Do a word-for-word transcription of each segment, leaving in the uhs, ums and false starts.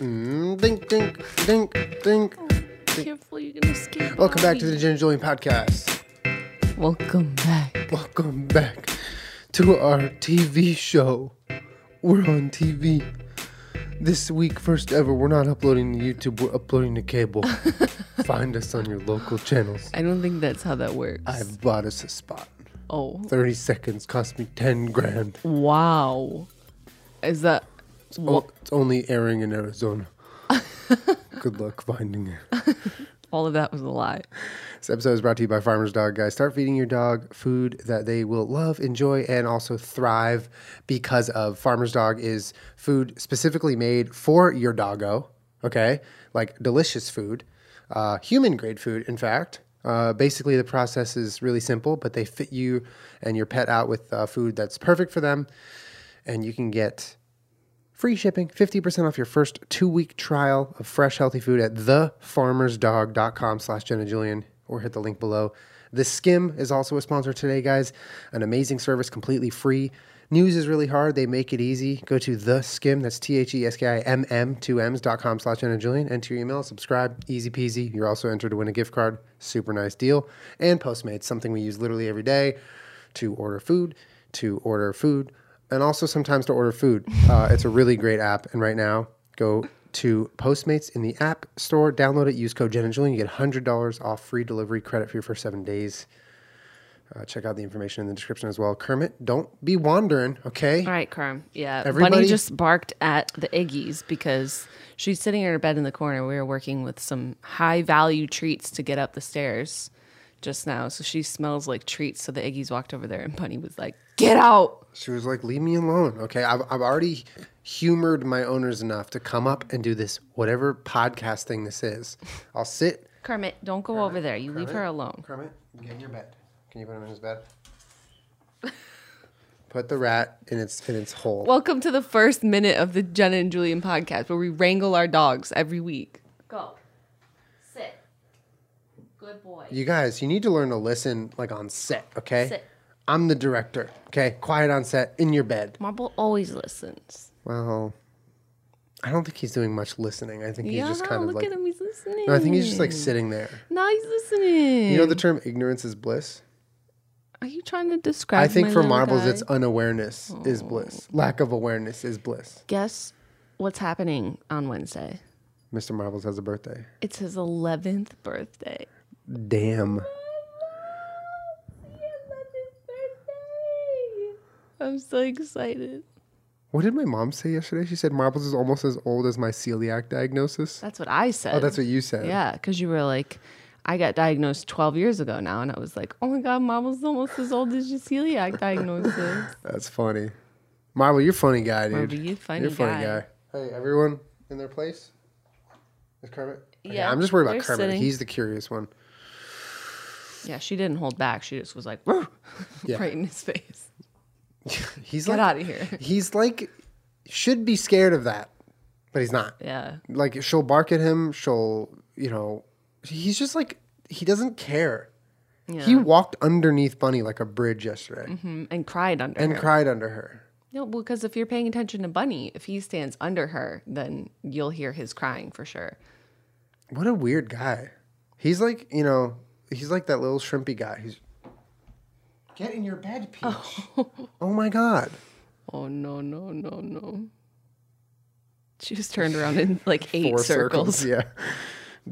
Mm, dink, dink, dink, dink. Oh, careful, you're gonna scare Bobby. Welcome back to the Jen Julian Podcast. Welcome back. Welcome back to our T V show. We're on T V this week, first ever. We're not uploading to YouTube. We're uploading to cable. Find us on your local channels. I don't think that's how that works. I've bought us a spot. Oh. thirty seconds cost me ten grand. Wow. Is that... It's, o- it's only airing in Arizona. Good luck finding it. All of that was a lie. This episode is brought to you by Farmer's Dog, guys. Start feeding your dog food that they will love, enjoy, and also thrive because of. Farmer's Dog is food specifically made for your doggo, okay? Like delicious food, uh, human-grade food, in fact. Uh, basically, the process is really simple, but they fit you and your pet out with uh, food that's perfect for them. And you can get free shipping, fifty percent off your first two-week trial of fresh, healthy food at thefarmersdog.com slash Jen and Julian, or hit the link below. The Skim is also a sponsor today, guys. An amazing service, completely free. News is really hard. They make it easy. Go to The Skim, that's T H E S K I M M, two M's, dot com slash Jen and Julian. Enter your email, subscribe, easy peasy. You're also entered to win a gift card. Super nice deal. And Postmates, something we use literally every day to order food, to order food, and also sometimes to order food. Uh, it's a really great app. And right now, go to Postmates in the app store, download it, use code Jen and Julian. You get one hundred dollars off free delivery credit for your first seven days. Uh, check out the information in the description as well. Kermit, don't be wandering, okay? All right, Kerm. Yeah. Everybody... Bunny just barked at the Iggies because she's sitting in her bed in the corner. We were working with some high-value treats to get up the stairs just now. So she smells like treats. So the Iggies walked over there, and Bunny was like, get out. She was like, leave me alone, okay? I've, I've already humored my owners enough to come up and do this, whatever podcast thing this is. I'll sit. Kermit, don't go Kermit, over there. You Kermit, leave her alone. Kermit, get in your bed. Can you put him in his bed? Put the rat in its in its hole. Welcome to the first minute of the Jen and Julian Podcast, where we wrangle our dogs every week. Go. Sit. Good boy. You guys, you need to learn to listen like on set, okay? Sit. I'm the director, okay? Quiet on set, in your bed. Marble always listens. Well, I don't think he's doing much listening. I think he's yeah, just kind of look like... look at him, he's listening. No, I think he's just like sitting there. No, he's listening. You know the term ignorance is bliss? Are you trying to describe? I think my for Marbles, guy? It's unawareness oh. is bliss. Lack of awareness is bliss. Guess what's happening on Wednesday? Mister Marbles has a birthday. It's his eleventh birthday. Damn. I'm so excited. What did my mom say yesterday? She said Marbles is almost as old as my celiac diagnosis. That's what I said. Oh, that's what you said. Yeah, because you were like... I got diagnosed twelve years ago now, and I was like, oh my God, Marbles almost as old as your celiac diagnosis. That's funny. Marble, you're a funny guy, dude. Marble, you're funny, you're a funny guy. guy. Hey, everyone in their place? Is Kermit? Okay, yeah. I'm just worried about Kermit. Sitting. He's the curious one. Yeah, she didn't hold back. She just was like, yeah. Right in his face. He's Get like, out of here. He's like, should be scared of that, but he's not. Yeah. Like, she'll bark at him. She'll, you know... He's just like, he doesn't care. Yeah. He walked underneath Bunny like a bridge yesterday. Mm-hmm. And cried under and her. And cried under her. No, because if you're paying attention to Bunny, if he stands under her, then you'll hear his crying for sure. What a weird guy. He's like, you know, he's like that little shrimpy guy. He's, get in your bed, Peach. Oh, oh my God. Oh, no, no, no, no. She just turned around in like eight Four circles. circles. Yeah.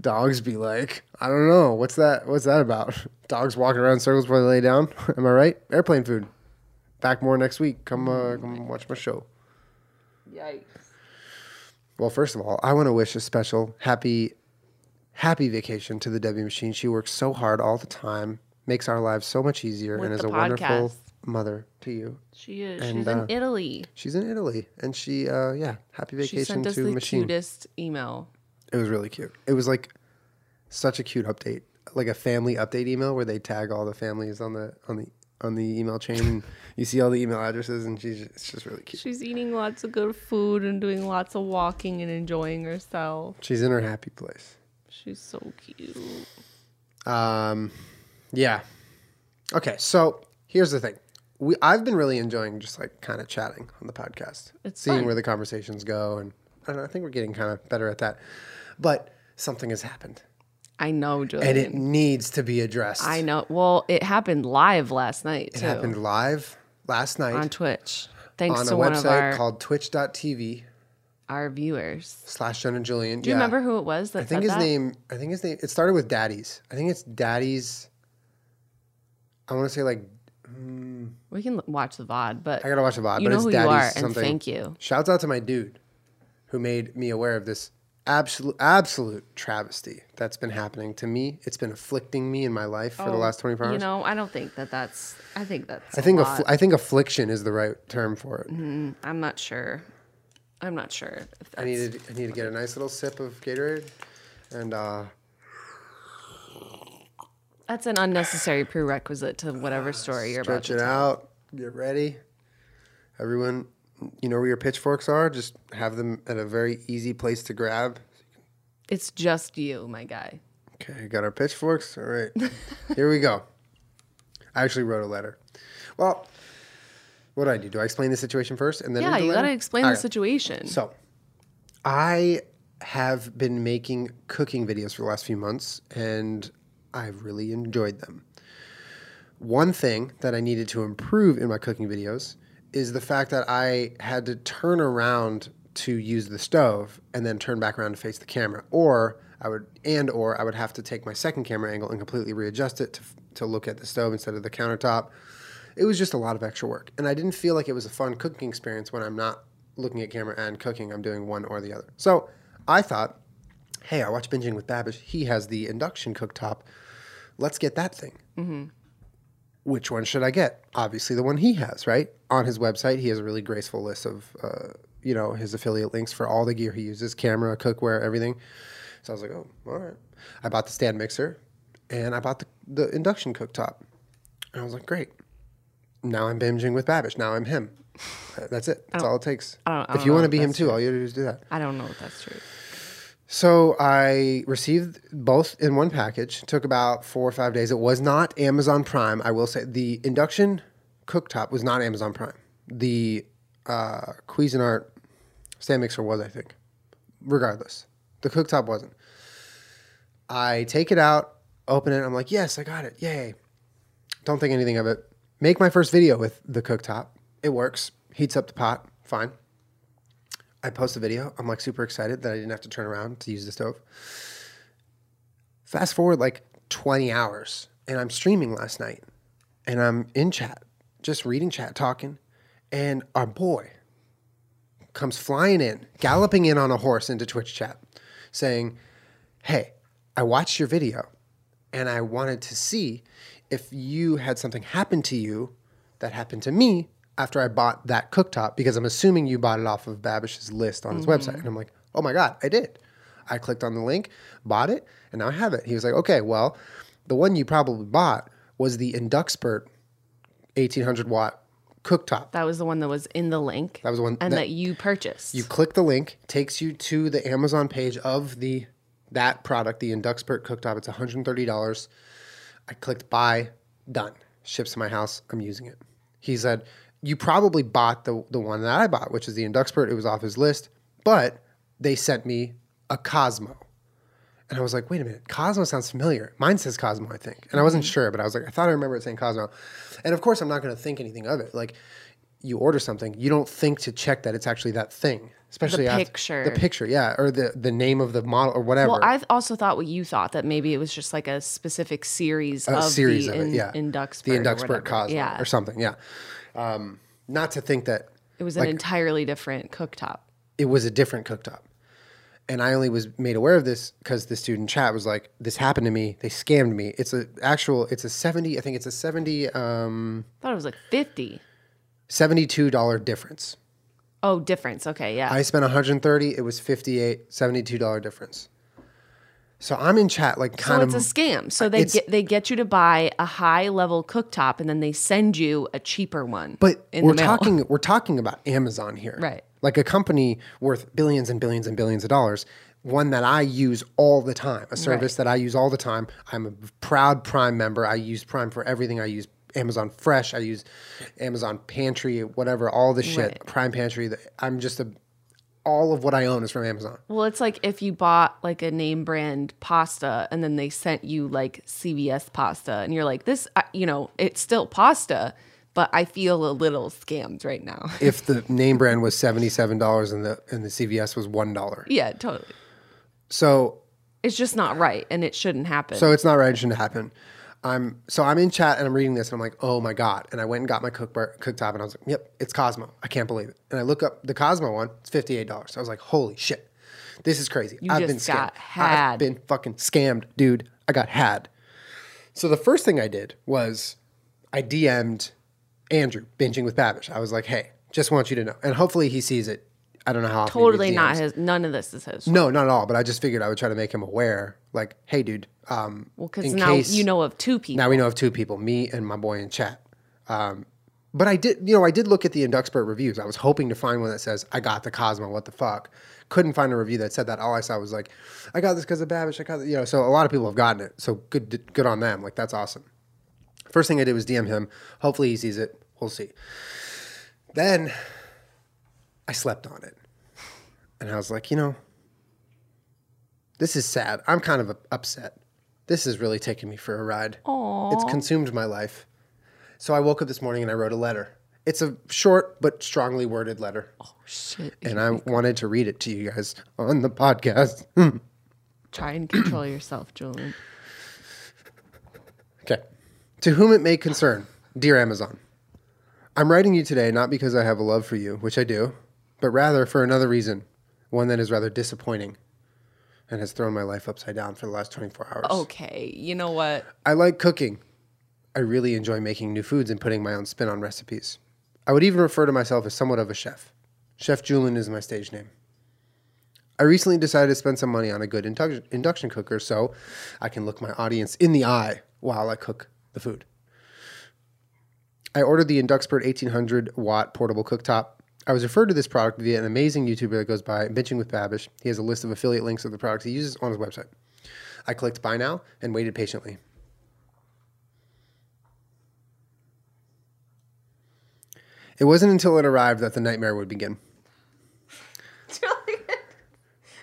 Dogs be like, I don't know. What's that? What's that about? Dogs walking around in circles before they lay down. Am I right? Airplane food. Back more next week. Come, uh, come watch my show. Yikes. Well, first of all, I want to wish a special happy, happy vacation to the Debbie Machine. She works so hard all the time, makes our lives so much easier, With and is a podcast. wonderful mother to you. She is. And, she's uh, in Italy. She's in Italy, and she, uh, yeah, happy vacation she sent us to the Machine. Cutest email. It was really cute. It was like such a cute update, like a family update email where they tag all the families on the on the on the email chain. And you see all the email addresses, and she's just, it's just really cute. She's eating lots of good food and doing lots of walking and enjoying herself. She's in her happy place. She's so cute. Um, yeah. Okay, so here's the thing. We I've been really enjoying just like kind of chatting on the podcast, it's seeing fun. Where the conversations go and. And I think we're getting kind of better at that. But something has happened. I know, Julian. And it needs to be addressed. I know. Well, it happened live last night, too. It happened live last night. On Twitch. Thanks on to one of our... On a website called twitch dot t v. Our viewers. Slash Jen and Julian. Do you yeah. remember who it was that I think said his that? Name, I think his name... It started with Daddy's. I think it's Daddy's... I want to say, like... Um, we can watch the V O D, but... I got to watch the V O D, you but know it's who Daddy's you are, something. And thank you. Shouts out to my dude who made me aware of this absolute absolute travesty that's been happening to me. It's been afflicting me in my life for oh, the last twenty-four hours. You know, I don't think that that's... I think that's I think aff- I think affliction is the right term for it. Mm, I'm not sure. I'm not sure. If that's I need to, I need to get a nice little sip of Gatorade. And uh, that's an unnecessary prerequisite to whatever story you're about to tell. Stretch it out. Get ready. Everyone... You know where your pitchforks are? Just have them at a very easy place to grab. It's just you, my guy. Okay, got our pitchforks. All right. Here we go. I actually wrote a letter. Well, what do I do? Do I explain the situation first? And then yeah, you got to explain the situation. So I have been making cooking videos for the last few months, and I've really enjoyed them. One thing that I needed to improve in my cooking videos is the fact that I had to turn around to use the stove and then turn back around to face the camera. Or I would, and or I would have to take my second camera angle and completely readjust it to to look at the stove instead of the countertop. It was just a lot of extra work. And I didn't feel like it was a fun cooking experience when I'm not looking at camera and cooking. I'm doing one or the other. So I thought, hey, I watch Binging with Babish. He has the induction cooktop. Let's get that thing. Mm-hmm. Which one should I get? Obviously the one he has, right? On his website, he has a really graceful list of, uh, you know, his affiliate links for all the gear he uses, camera, cookware, everything. So I was like, oh, all right. I bought the stand mixer and I bought the, the induction cooktop. And I was like, great. Now I'm binging with Babish. Now I'm him. That's it. That's all it takes. I don't, I don't if you want to be him too, true. All you have to do is do that. I don't know if that's true. So I received both in one package. It took about four or five days. It was not Amazon Prime. I will say the induction cooktop was not Amazon Prime. The uh, Cuisinart stand mixer was, I think. Regardless, the cooktop wasn't. I take it out, open it. I'm like, yes, I got it. Yay. Don't think anything of it. Make my first video with the cooktop. It works. Heats up the pot. Fine. I post a video. I'm like super excited that I didn't have to turn around to use the stove. Fast forward like twenty hours and I'm streaming last night and I'm in chat, just reading chat, talking. And our boy comes flying in, galloping in on a horse into Twitch chat saying, hey, I watched your video and I wanted to see if you had something happen to you that happened to me after I bought that cooktop, because I'm assuming you bought it off of Babish's list on his mm-hmm. website. And I'm like, oh my God, I did. I clicked on the link, bought it, and now I have it. He was like, okay, well, the one you probably bought was the Induxpert eighteen hundred watt cooktop. That was the one that was in the link. That was the one. And that, that you purchased. You click the link, takes you to the Amazon page of the that product, the Induxpert cooktop. It's one hundred thirty dollars. I clicked buy, done. Ships to my house. I'm using it. He said, you probably bought the the one that I bought, which is the Induxpert. It was off his list, but they sent me a Cosmo. And I was like, wait a minute, Cosmo sounds familiar. Mine says Cosmo, I think. And I wasn't sure, but I was like, I thought I remember it saying Cosmo. And of course, I'm not going to think anything of it. Like, you order something, you don't think to check that it's actually that thing. Especially the picture. The picture, yeah, or the, the name of the model or whatever. Well, I also thought what you thought, that maybe it was just like a specific series a of series the of it, in, yeah. Induxpert. The Induxpert Cosmo yeah. or something, yeah. Um, not to think that... It was an like, entirely different cooktop. It was a different cooktop. And I only was made aware of this because the student chat was like, this happened to me. They scammed me. It's a actual... It's a seventy... I think it's a seventy... Um, I thought it was like fifty. seventy-two dollars difference. Oh, difference. Okay, yeah. I spent one hundred thirty dollars. It was fifty-eight dollars, seventy-two dollars difference. So I'm in chat like kind so of... So it's a scam. So they get, they get you to buy a high-level cooktop, and then they send you a cheaper one But in we're the mail. talking we're talking about Amazon here. Right. Like a company worth billions and billions and billions of dollars, one that I use all the time, a service right. that I use all the time. I'm a proud Prime member. I use Prime for everything. I use Amazon Fresh. I use Amazon Pantry, whatever, all the shit, right. Prime Pantry. I'm just a all of what I own is from Amazon. Well, it's like if you bought like a name brand pasta and then they sent you like C V S pasta and you're like, this, you know, it's still pasta, but I feel a little scammed right now. If the name brand was seventy-seven dollars and the and the C V S was one dollar. Yeah, totally. So it's just not right and it shouldn't happen. So it's not right. It shouldn't happen. I'm, so I'm in chat and I'm reading this and I'm like, oh my God. And I went and got my cook bar, cooktop and I was like, yep, it's Cosmo. I can't believe it. And I look up the Cosmo one, it's fifty-eight dollars. I was like, holy shit. This is crazy. You I've just been scammed. Got had. I've been fucking scammed, dude. I got had. So the first thing I did was I D M'd Andrew, Binging with Babish. I was like, hey, just want you to know. And hopefully he sees it. I don't know how often. Totally not his. None of this is his. No, not at all. But I just figured I would try to make him aware. Like, hey, dude. Um, well, because now case, you know of two people. Now we know of two people, me and my boy in chat. Um, but I did, you know, I did look at the Induxpert reviews. I was hoping to find one that says, I got the Cosmo, what the fuck. Couldn't find a review that said that. All I saw was like, I got this because of Babish. I got this. You know, so a lot of people have gotten it. So good, good on them. Like, that's awesome. First thing I did was D M him. Hopefully he sees it. We'll see. Then I slept on it. And I was like, you know, this is sad. I'm kind of upset. This is really taking me for a ride. Aww. It's consumed my life. So I woke up this morning and I wrote a letter. It's a short but strongly worded letter. Oh, shit. And I wanted to read it to you guys on the podcast. Try and control yourself, Julian. Okay. To whom it may concern, dear Amazon, I'm writing you today not because I have a love for you, which I do, but rather for another reason, one that is rather disappointing and has thrown my life upside down for the last twenty-four hours. Okay, you know what? I like cooking. I really enjoy making new foods and putting my own spin on recipes. I would even refer to myself as somewhat of a chef. Chef Julian is my stage name. I recently decided to spend some money on a good indu- induction cooker so I can look my audience in the eye while I cook the food. I ordered the Induxpert eighteen hundred watt portable cooktop. I was referred to this product via an amazing YouTuber that goes by Bitching with Babish. He has a list of affiliate links of the products he uses on his website. I clicked buy now and waited patiently. It wasn't until it arrived that the nightmare would begin.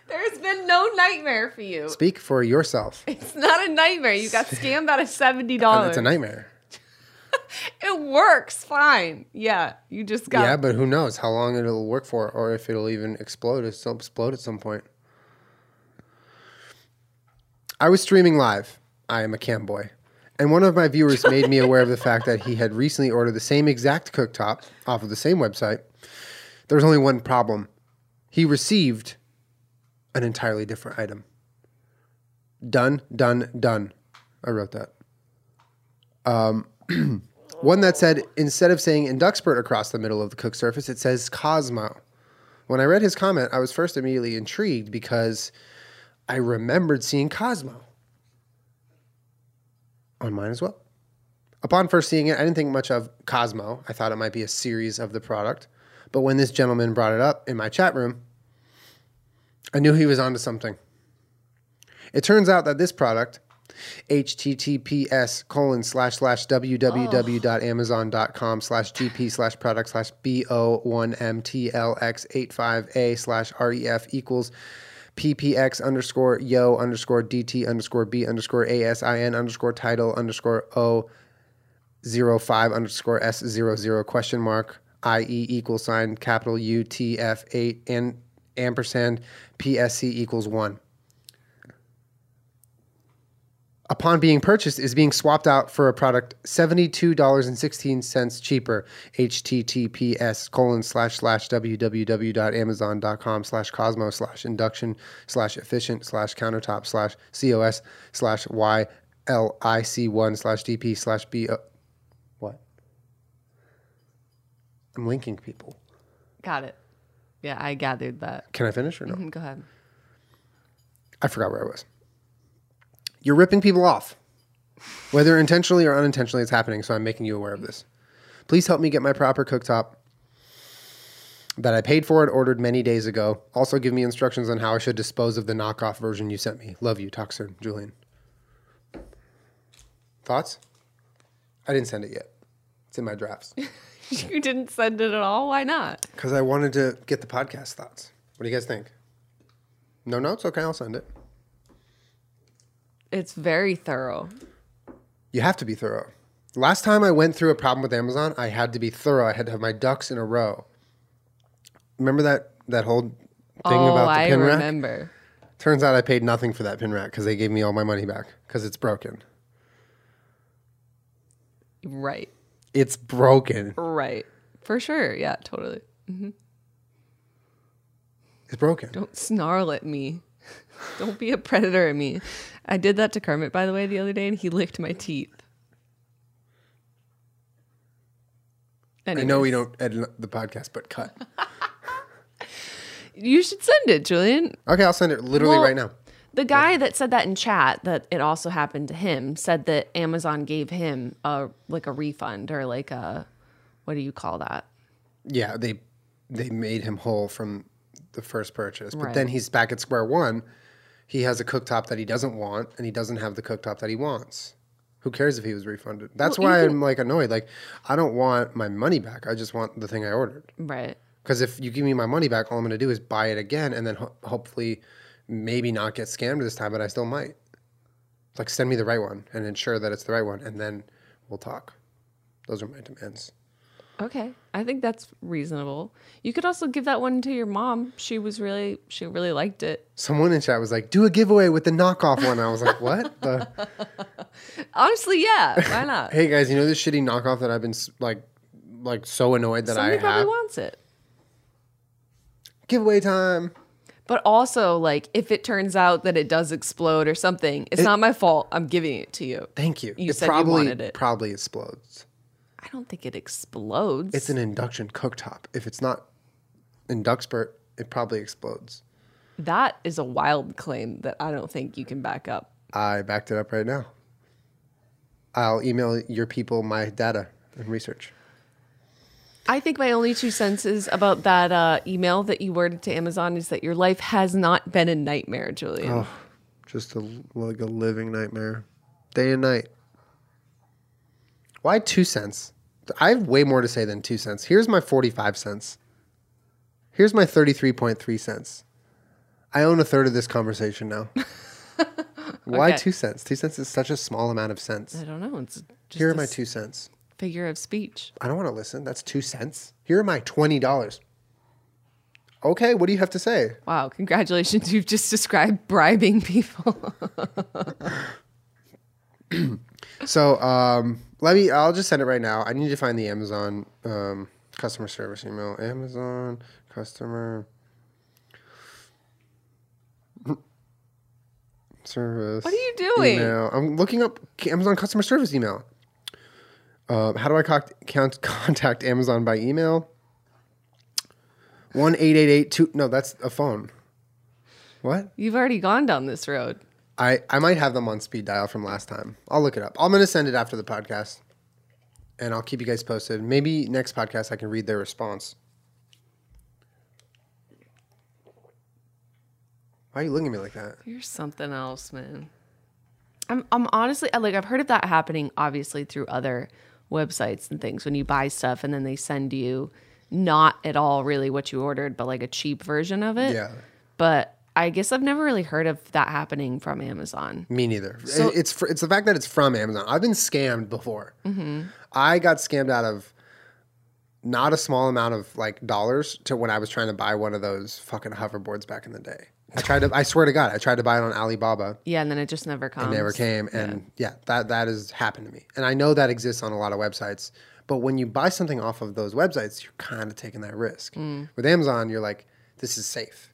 There's been no nightmare for you. Speak for yourself. It's not a nightmare. You got scammed out of seventy dollars. That's a nightmare. It works fine. Yeah, you just got. Yeah, but who knows how long it'll work for, or if it'll even explode. It'll explode at some point. I was streaming live. I am a cam boy, and one of my viewers made me aware of the fact that he had recently ordered the same exact cooktop off of the same website. There was only one problem. He received an entirely different item. Done, done, done. I wrote that. Um. One that said, instead of saying Induxpert across the middle of the cook surface, it says Cosmo. When I read his comment, I was first immediately intrigued because I remembered seeing Cosmo on mine as well. Upon first seeing it, I didn't think much of Cosmo. I thought it might be a series of the product. But when this gentleman brought it up in my chat room, I knew he was onto something. It turns out that this product... https colon slash slash www.amazon.com slash gp slash product slash B O one M T L X eighty-five A slash R E F equals P P X underscore yo underscore D T underscore B underscore A S I N underscore title underscore O zero five underscore S zero zero question mark I E equal sign capital U T F eight and ampersand P S C equals one. Upon being purchased, is being swapped out for a product seventy-two dollars and sixteen cents cheaper. Https colon slash slash www.amazon.com slash Cosmo slash induction slash efficient slash countertop slash COS slash Y L I C one slash D P slash B O. What? I'm linking people. Got it. Yeah, I gathered that. Can I finish or no? Mm-hmm, go ahead. I forgot where I was. You're ripping people off, whether intentionally or unintentionally it's happening, so I'm making you aware of this. Please help me get my proper cooktop that I paid for and ordered many days ago. Also give me instructions on how I should dispose of the knockoff version you sent me. Love you. Talk soon. Julian. Thoughts? I didn't send it yet. It's in my drafts. You didn't send it at all? Why not? Because I wanted to get the podcast thoughts. What do you guys think? No notes? Okay, I'll send it. It's very thorough. You have to be thorough. Last time I went through a problem with Amazon, I had to be thorough. I had to have my ducks in a row. Remember that that whole thing oh, about the I pin rack? Oh, I remember. Turns out I paid nothing for that pin rack because they gave me all my money back because it's broken. Right. It's broken. Right. For sure. Yeah, totally. Mm-hmm. It's broken. Don't snarl at me. Don't be a predator at me. I did that to Kermit, by the way, the other day, and he licked my teeth. Anyways. I know we don't edit the podcast, but cut. You should send it, Julian. Okay, I'll send it literally well, right now. The guy yeah. that said that in chat, that it also happened to him, said that Amazon gave him a like a refund or like a, what do you call that? Yeah, they they made him whole from the first purchase. But right. then he's back at square one. He has a cooktop that he doesn't want, and he doesn't have the cooktop that he wants. Who cares if he was refunded? That's well, why I'm like annoyed. Like, I don't want my money back. I just want the thing I ordered. Right. Because if you give me my money back, all I'm going to do is buy it again and then ho hopefully maybe not get scammed this time, but I still might. It's like, send me the right one and ensure that it's the right one, and then we'll talk. Those are my demands. Okay. I think that's reasonable. You could also give that one to your mom. She was really, she really liked it. Someone in chat was like, do a giveaway with the knockoff one. I was like, what the? Honestly, yeah. Why not? Hey guys, you know this shitty knockoff that I've been like, like so annoyed that Somebody I have? Somebody probably wants it. Giveaway time. But also, like, if it turns out that it does explode or something, it's it, not my fault. I'm giving it to you. Thank you. You it said probably, you wanted it. Probably explodes. I don't think it explodes. It's an induction cooktop. If it's not Induxpert, it probably explodes. That is a wild claim that I don't think you can back up. I backed it up right now. I'll email your people my data and research. I think my only two senses about that uh, email that you worded to Amazon is that your life has not been a nightmare, Julian. Oh, just a, like a living nightmare. Day and night. Why two cents? I have way more to say than two cents. Here's my forty-five cents. Here's my thirty-three point three cents. I own a third of this conversation now. Why okay. two cents? Two cents is such a small amount of sense. I don't know. It's just Here are my two cents. Figure of speech. I don't want to listen. That's two cents. Here are my twenty dollars. Okay, what do you have to say? Wow, congratulations. You've just described bribing people. So, um... Let me, I'll just send it right now. I need to find the Amazon um, customer service email. Amazon customer service. What are you doing? Email. I'm looking up Amazon customer service email. Uh, how do I co contact Amazon by email? one eight eight eight two. No, that's a phone. What? You've already gone down this road. I, I might have them on speed dial from last time. I'll look it up. I'm going to send it after the podcast, and I'll keep you guys posted. Maybe next podcast I can read their response. Why are you looking at me like that? You're something else, man. I'm I'm honestly, like, I've heard of that happening, obviously, through other websites and things when you buy stuff and then they send you not at all really what you ordered, but like a cheap version of it. Yeah. But I guess I've never really heard of that happening from Amazon. Me neither. So, it's it's the fact that it's from Amazon. I've been scammed before. Mm-hmm. I got scammed out of not a small amount of like dollars to when I was trying to buy one of those fucking hoverboards back in the day. I tried to. I swear to God, I tried to buy it on Alibaba. Yeah, and then it just never comes. It never came. And yeah, yeah that that has happened to me. And I know that exists on a lot of websites. But when you buy something off of those websites, you're kind of taking that risk. Mm. With Amazon, you're like, this is safe.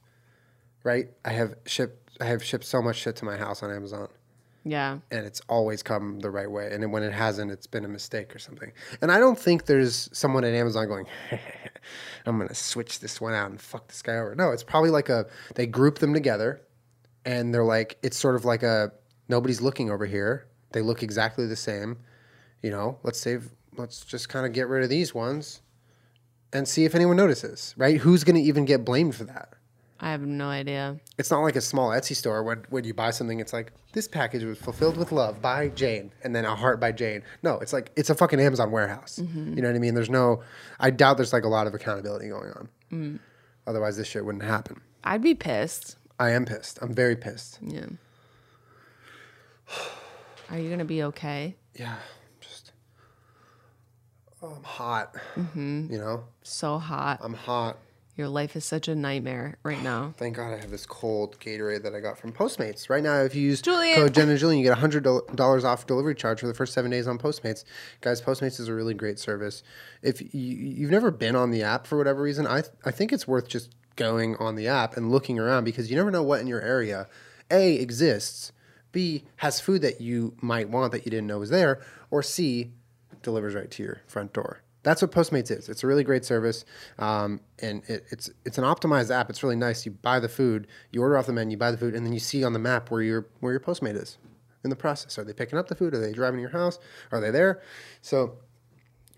Right, I have shipped. I have shipped so much shit to my house on Amazon. Yeah, and it's always come the right way. And when it hasn't, it's been a mistake or something. And I don't think there's someone at Amazon going, "I'm gonna switch this one out and fuck this guy over." No, it's probably like a they group them together, and they're like, it's sort of like a nobody's looking over here. They look exactly the same. You know, let's save. Let's just kind of get rid of these ones, and see if anyone notices. Right? Who's gonna even get blamed for that? I have no idea. It's not like a small Etsy store where when you buy something, it's like, this package was fulfilled with love by Jane, and then a heart by Jane. No, it's like, it's a fucking Amazon warehouse. Mm-hmm. You know what I mean? There's no, I doubt there's like a lot of accountability going on. Mm. Otherwise, this shit wouldn't happen. I'd be pissed. I am pissed. I'm very pissed. Yeah. Are you going to be okay? Yeah. Just, oh, I'm hot. Mm-hmm. You know? So hot. I'm hot. Your life is such a nightmare right now. Thank God I have this cold Gatorade that I got from Postmates. Right now, if you use Julian. code Jen and Julian, you get one hundred dollars off delivery charge for the first seven days on Postmates. Guys, Postmates is a really great service. If you, you've never been on the app for whatever reason, I, th- I think it's worth just going on the app and looking around because you never know what in your area, A, exists, B, has food that you might want that you didn't know was there, or C, delivers right to your front door. That's what Postmates is. It's a really great service, um, and it, it's it's an optimized app. It's really nice. You buy the food, you order off the menu, you buy the food, and then you see on the map where your where your Postmate is in the process. Are they picking up the food? Are they driving to your house? Are they there? So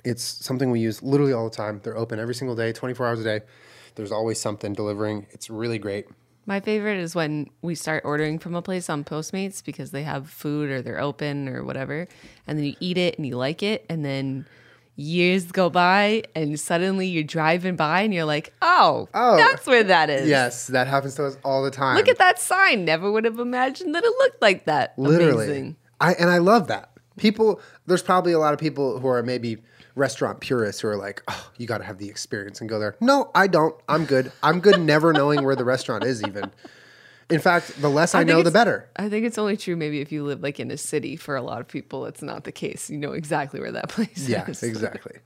it's something we use literally all the time. They're open every single day, twenty-four hours a day. There's always something delivering. It's really great. My favorite is when we start ordering from a place on Postmates because they have food or they're open or whatever, and then you eat it and you like it, and then years go by and suddenly you're driving by and you're like, oh, oh, that's where that is. Yes, that happens to us all the time. Look at that sign. Never would have imagined that it looked like that. Literally. Amazing. I, and I love that. People, there's probably a lot of people who are maybe restaurant purists who are like, oh, you got to have the experience and go there. No, I don't. I'm good. I'm good never knowing where the restaurant is even. In fact, the less I, I know, the better. I think it's only true maybe if you live like in a city. For a lot of people, it's not the case. You know exactly where that place yeah, is. Yeah, exactly.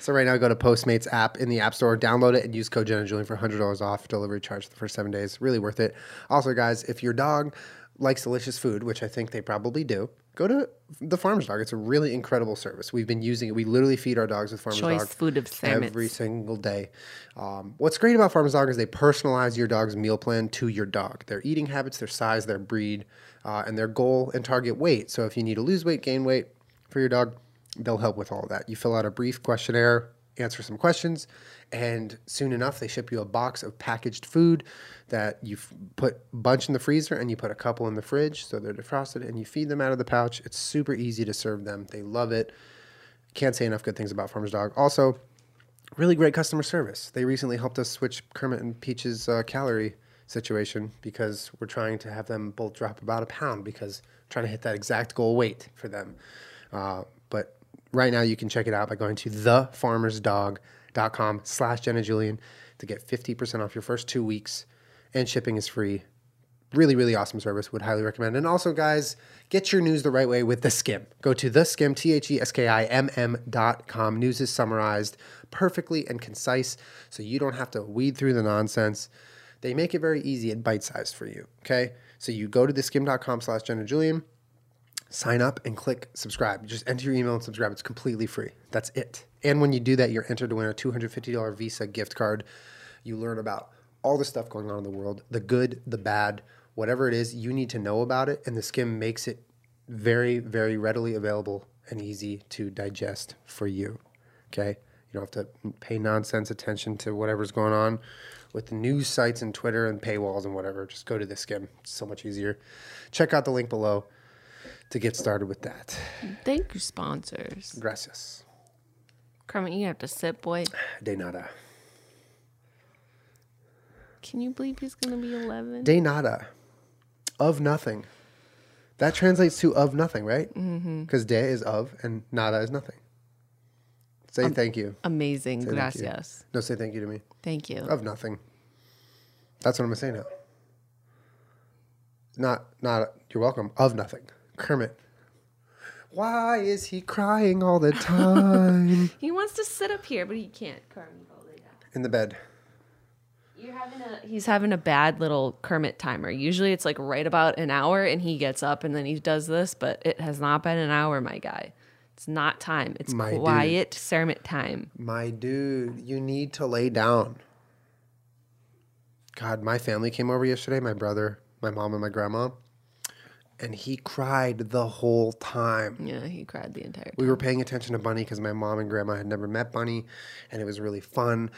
So right now, go to Postmates app in the App Store, download it, and use code Jen and Julian for one hundred dollars off delivery charge for the first seven days. Really worth it. Also, guys, if your dog likes delicious food, which I think they probably do, go to the Farmer's Dog. It's a really incredible service. We've been using it. We literally feed our dogs with Farmer's Choice Dog food of every single day. Um, what's great about Farmer's Dog is they personalize your dog's meal plan to your dog, their eating habits, their size, their breed, uh, and their goal and target weight. So if you need to lose weight, gain weight for your dog, they'll help with all that. You fill out a brief questionnaire, answer some questions, and soon enough, they ship you a box of packaged food that you put a bunch in the freezer and you put a couple in the fridge so they're defrosted, and you feed them out of the pouch. It's super easy to serve them. They love it. Can't say enough good things about Farmer's Dog. Also, really great customer service. They recently helped us switch Kermit and Peach's uh, calorie situation because we're trying to have them both drop about a pound because I'm trying to hit that exact goal weight for them. Uh, but right now, you can check it out by going to thefarmersdog.com slash Jen and Julian to get fifty percent off your first two weeks, and shipping is free. Really, really awesome service. Would highly recommend. And also, guys, get your news the right way with The Skim. Go to The Skim, T H E S K I M M dot com. News is summarized perfectly and concise, so you don't have to weed through the nonsense. They make it very easy and bite-sized for you, okay? So you go to theskim.com slash Jen and Julian. Sign up and click subscribe. Just enter your email and subscribe. It's completely free. That's it. And when you do that, you're entered to win a two hundred fifty dollars Visa gift card. You learn about all the stuff going on in the world, the good, the bad, whatever it is, you need to know about it. And The Skim makes it very, very readily available and easy to digest for you, okay? You don't have to pay nonsense attention to whatever's going on with the news sites and Twitter and paywalls and whatever. Just go to The Skim. It's so much easier. Check out the link below to get started with that. Thank you, sponsors. Gracias. Kermit, you have to sip, boy. De nada. Can you believe he's going to be eleven? De nada. Of nothing. That translates to of nothing, right? Mm-hmm. Because de is of and nada is nothing. Say um, thank you. Amazing. Say gracias. You. No, say thank you to me. Thank you. Of nothing. That's what I'm going to say now. Not, not, you're welcome. Of nothing. Kermit. Why is he crying all the time? He wants to sit up here, but he can't. Kermit, in the bed. You're having a. He's having a bad little Kermit timer. Usually it's like right about an hour, and he gets up and then he does this, but it has not been an hour, my guy. It's not time. It's my quiet dude. Sermon time. My dude, you need to lay down. God, my family came over yesterday, my brother, my mom, and my grandma. And he cried the whole time. Yeah, he cried the entire time. We were paying attention to Bunny because my mom and grandma had never met Bunny. And it was really fun.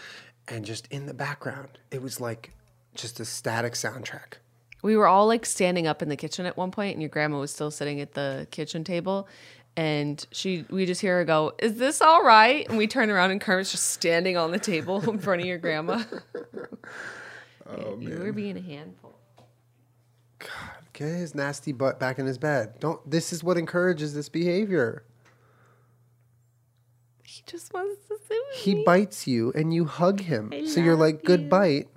And just in the background, it was like just a static soundtrack. We were all like standing up in the kitchen at one point, and your grandma was still sitting at the kitchen table. And she, we just hear her go, "Is this all right?" And we turn around and Kermit's just standing on the table in front of your grandma. Oh, you man. were being a handful. God, get his nasty butt back in his bed. Don't. This is what encourages this behavior. He just wants to sit with he me. He bites you and you hug him. I so you're like, good you. bite.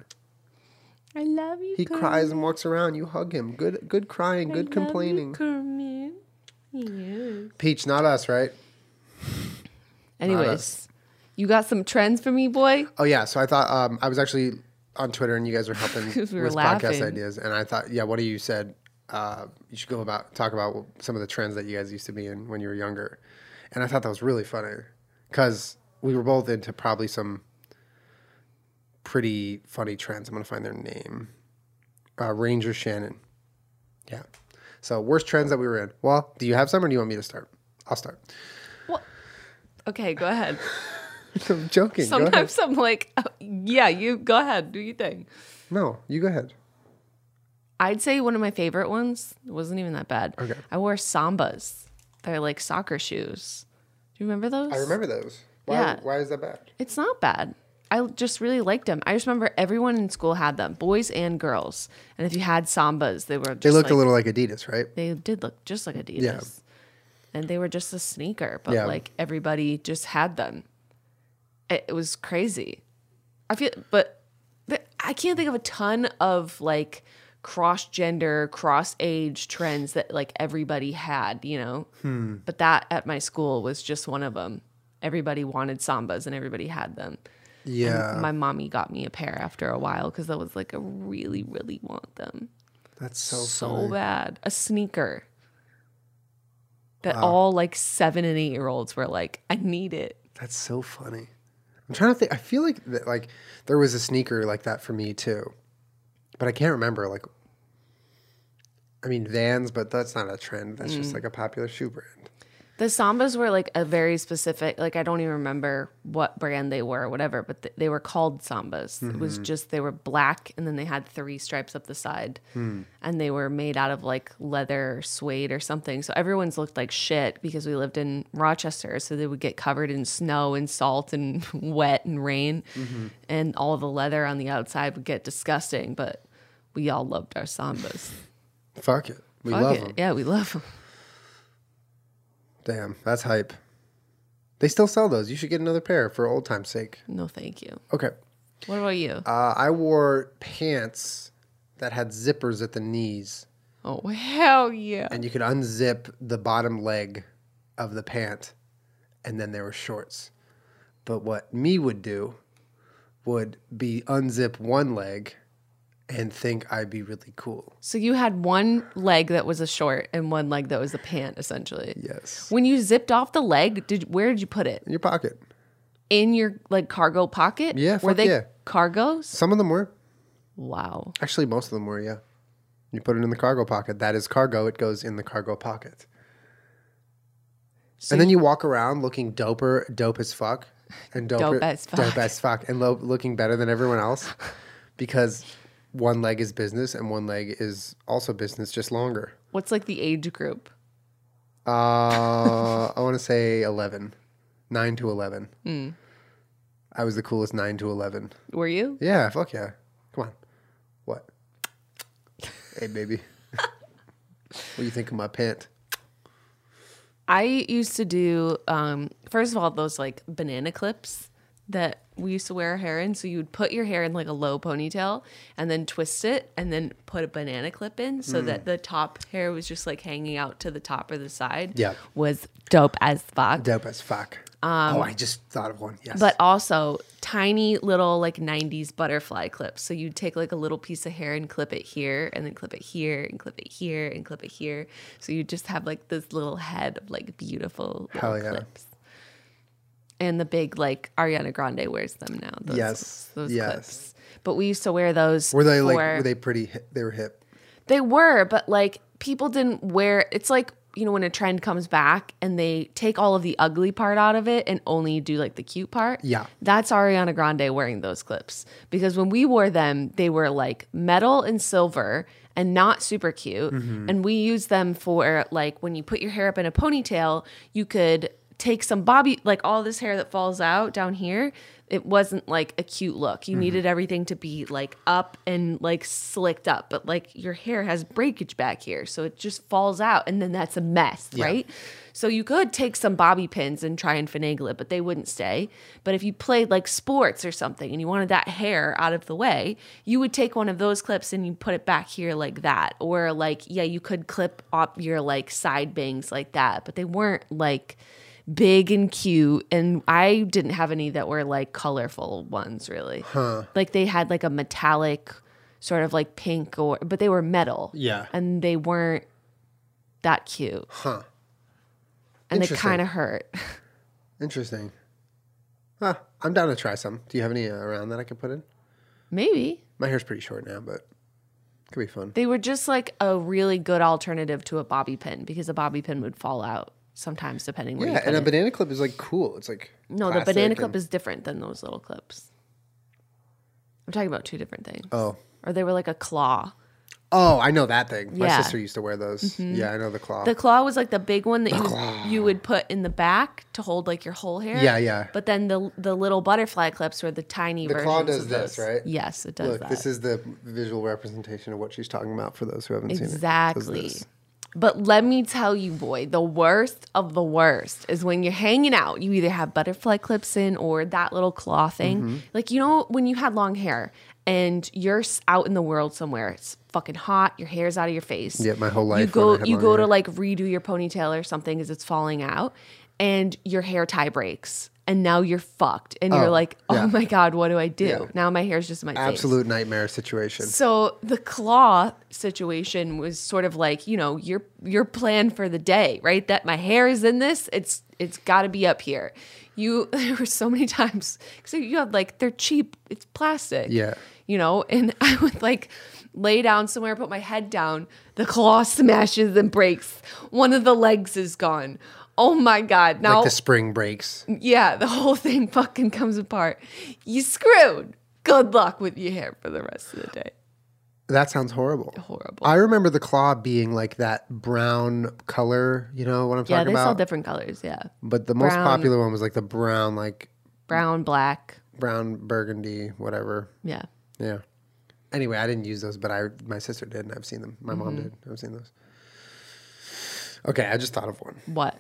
I love you, He Kermit. cries and walks around. You hug him. Good good crying, good I complaining. Love you, yes. Peach, not us, right? Anyways, not us. You got some trends for me, boy? Oh, yeah. So I thought, um, I was actually on Twitter and you guys were helping we were with laughing. podcast ideas. And I thought, yeah, what do you said? Uh, you should go about, talk about some of the trends that you guys used to be in when you were younger. And I thought that was really funny because we were both into probably some pretty funny trends. I'm going to find their name. Uh, Ranger Shannon. Yeah. So worst trends that we were in. Well, do you have some or do you want me to start? I'll start. Well, okay, go ahead. I'm joking. Sometimes I'm like, oh, yeah, you go ahead. Do your thing. No, you go ahead. I'd say one of my favorite ones, it wasn't even that bad. Okay. I wore Sambas. They're like soccer shoes. Do you remember those? I remember those. Why, yeah. Why is that bad? It's not bad. I just really liked them. I just remember everyone in school had them, boys and girls. And if you had Sambas, they were just They looked like, a little like Adidas, right? They did look just like Adidas. Yeah. And they were just a sneaker, but yeah. like everybody just had them. It, it was crazy. I feel, but, but I can't think of a ton of like cross-gender, cross-age trends that like everybody had, you know? Hmm. But that at my school was just one of them. Everybody wanted Sambas and everybody had them. Yeah, and my mommy got me a pair after a while because I was like, I really, really want them. That's so so funny. bad. A sneaker that wow. all like seven and eight year olds were like, I need it. That's so funny. I'm trying to think. I feel like that, like there was a sneaker like that for me too, but I can't remember. Like, I mean Vans, but that's not a trend. That's mm. just like a popular shoe brand. The Sambas were like a very specific, like I don't even remember what brand they were or whatever, but th- they were called Sambas. Mm-hmm. It was just, they were black and then they had three stripes up the side mm. and they were made out of like leather or suede or something. So everyone's looked like shit because we lived in Rochester. So they would get covered in snow and salt and wet and rain mm-hmm. and all the leather on the outside would get disgusting, but we all loved our Sambas. Fuck it. We Fuck love it. them. Yeah, we love them. Damn, that's hype. They still sell those. You should get another pair for old time's sake. No, thank you. Okay. What about you? Uh, I wore pants that had zippers at the knees. Oh, hell yeah. And you could unzip the bottom leg of the pant, and then there were shorts. But what me would do would be unzip one leg and think I'd be really cool. So you had one leg that was a short and one leg that was a pant, essentially. Yes. When you zipped off the leg, did where did you put it? In your pocket. In your like cargo pocket? Yeah. Were they yeah. cargos? Some of them were. Wow. Actually, most of them were. Yeah. You put it in the cargo pocket. That is cargo. It goes in the cargo pocket. So and then you, you walk around looking doper, dope as fuck, and dope, dope as fuck, dope as fuck, and lo- looking better than everyone else, because one leg is business and one leg is also business, just longer. What's like the age group? Uh, I want to say eleven. nine to eleven. Mm. I was the coolest nine to eleven. Were you? Yeah, fuck yeah. Come on. What? Hey, baby. What do you think of my pant? I used to do, um, first of all, those like banana clips that we used to wear our hair in. So you would put your hair in like a low ponytail and then twist it and then put a banana clip in so mm. that the top hair was just like hanging out to the top or the side. Yeah. Was dope as fuck. Dope as fuck. Um, oh, I just thought of one. Yes. But also tiny little like nineties butterfly clips. So you'd take like a little piece of hair and clip it here and then clip it here and clip it here and clip it here. So you just have like this little head of like beautiful Hell yeah. clips. And the big, like, Ariana Grande wears them now. Those, yes. Those yes. clips. But we used to wear those. Were they, for, like, were they pretty hip? They were hip. They were, but, like, people didn't wear. It's like, you know, when a trend comes back and they take all of the ugly part out of it and only do, like, the cute part. Yeah. That's Ariana Grande wearing those clips. Because when we wore them, they were, like, metal and silver and not super cute. Mm-hmm. And we used them for, like, when you put your hair up in a ponytail, you could take some bobby, like all this hair that falls out down here, it wasn't like a cute look. You mm-hmm. needed everything to be like up and like slicked up, but like your hair has breakage back here, so it just falls out and then that's a mess, yeah. right? So you could take some bobby pins and try and finagle it, but they wouldn't stay. But if you played like sports or something and you wanted that hair out of the way, you would take one of those clips and you put it back here like that. Or like, yeah, you could clip up your like side bangs like that, but they weren't like big and cute. And I didn't have any that were like colorful ones really. Huh. Like they had like a metallic sort of like pink or, but they were metal. Yeah. And they weren't that cute. Huh. And they kind of hurt. Interesting. Huh. I'm down to try some. Do you have any uh, around that I could put in? Maybe. My hair's pretty short now, but it could be fun. They were just like a really good alternative to a bobby pin because a bobby pin would fall out sometimes depending where yeah, you put it. Yeah, and a banana clip is like cool. It's like no, the banana clip is different than those little clips. I'm talking about two different things. Oh. Or they were like a claw. Oh, I know that thing. My yeah. sister used to wear those. Mm-hmm. Yeah, I know the claw. The claw was like the big one that you, you would put in the back to hold like your whole hair. Yeah, yeah. But then the the little butterfly clips were the tiny versions. The claw does this, right? Yes, it does. Look, that. This is the visual representation of what she's talking about for those who haven't exactly. seen it. Exactly. But let me tell you, boy, the worst of the worst is when you're hanging out, you either have butterfly clips in or that little claw thing. Mm-hmm. Like, you know, when you had long hair and you're out in the world somewhere, it's fucking hot, your hair's out of your face. Yeah, my whole life. You go, you go hair. to like redo your ponytail or something because it's falling out and your hair tie breaks. And now you're fucked. And oh, you're like, oh yeah. my God, what do I do? Yeah. Now my hair's just in my Absolute face. Absolute nightmare situation. So the claw situation was sort of like, you know, your your plan for the day, right? That my hair is in this, it's it's gotta be up here. You there were so many times. So you had like they're cheap, it's plastic. Yeah. You know, and I would like lay down somewhere, put my head down, the claw smashes and breaks. One of the legs is gone. Oh my God. Now, like the spring breaks. Yeah, the whole thing fucking comes apart. You screwed. Good luck with your hair for the rest of the day. That sounds horrible. Horrible. I remember the claw being like that brown color, you know what I'm yeah, talking about? Yeah, they sell different colors, yeah. But the brown, most popular one was like the brown, like... Brown, black. Brown, burgundy, whatever. Yeah. Yeah. Anyway, I didn't use those, but I my sister did, and I've seen them. My mm-hmm. mom did. I've seen those. Okay, I just thought of one. What?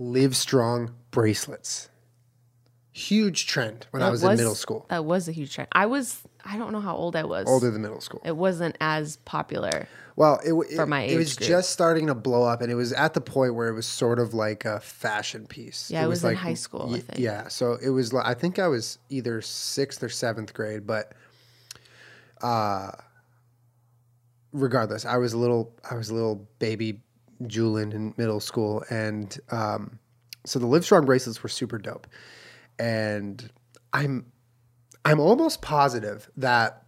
Livestrong bracelets. Huge trend when that I was, was in middle school. That was a huge trend. I was, I don't know how old I was. Older than middle school. It wasn't as popular well, it, it, for my age It was group. Just starting to blow up, and it was at the point where it was sort of like a fashion piece. Yeah, it, it was, was in like, high school, y- I think. Yeah, so it was, I think I was either sixth or seventh grade, but uh, regardless, I was a little, I was a little baby Julian in middle school, and um, so the Livestrong bracelets were super dope, and I'm I'm almost positive that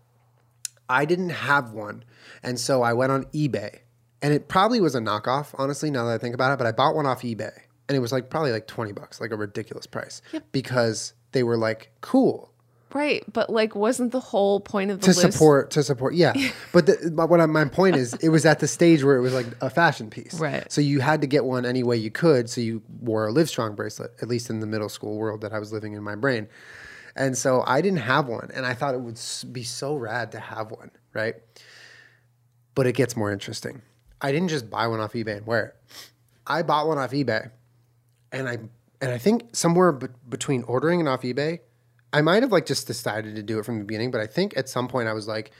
I didn't have one, and so I went on eBay, and it probably was a knockoff, honestly, now that I think about it, but I bought one off eBay, and it was like probably like twenty bucks, like a ridiculous price, yep. because they were like cool. Right, but like, wasn't the whole point of the to list? support to support? Yeah, but, the, but what I, my point is, it was at the stage where it was like a fashion piece, right? So you had to get one any way you could. So you wore a Livestrong bracelet, at least in the middle school world that I was living in my brain, and so I didn't have one, and I thought it would be so rad to have one, right? But it gets more interesting. I didn't just buy one off eBay and wear it. I bought one off eBay, and I and I think somewhere be- between ordering and off eBay. I might have like just decided to do it from the beginning, but I think at some point I was like,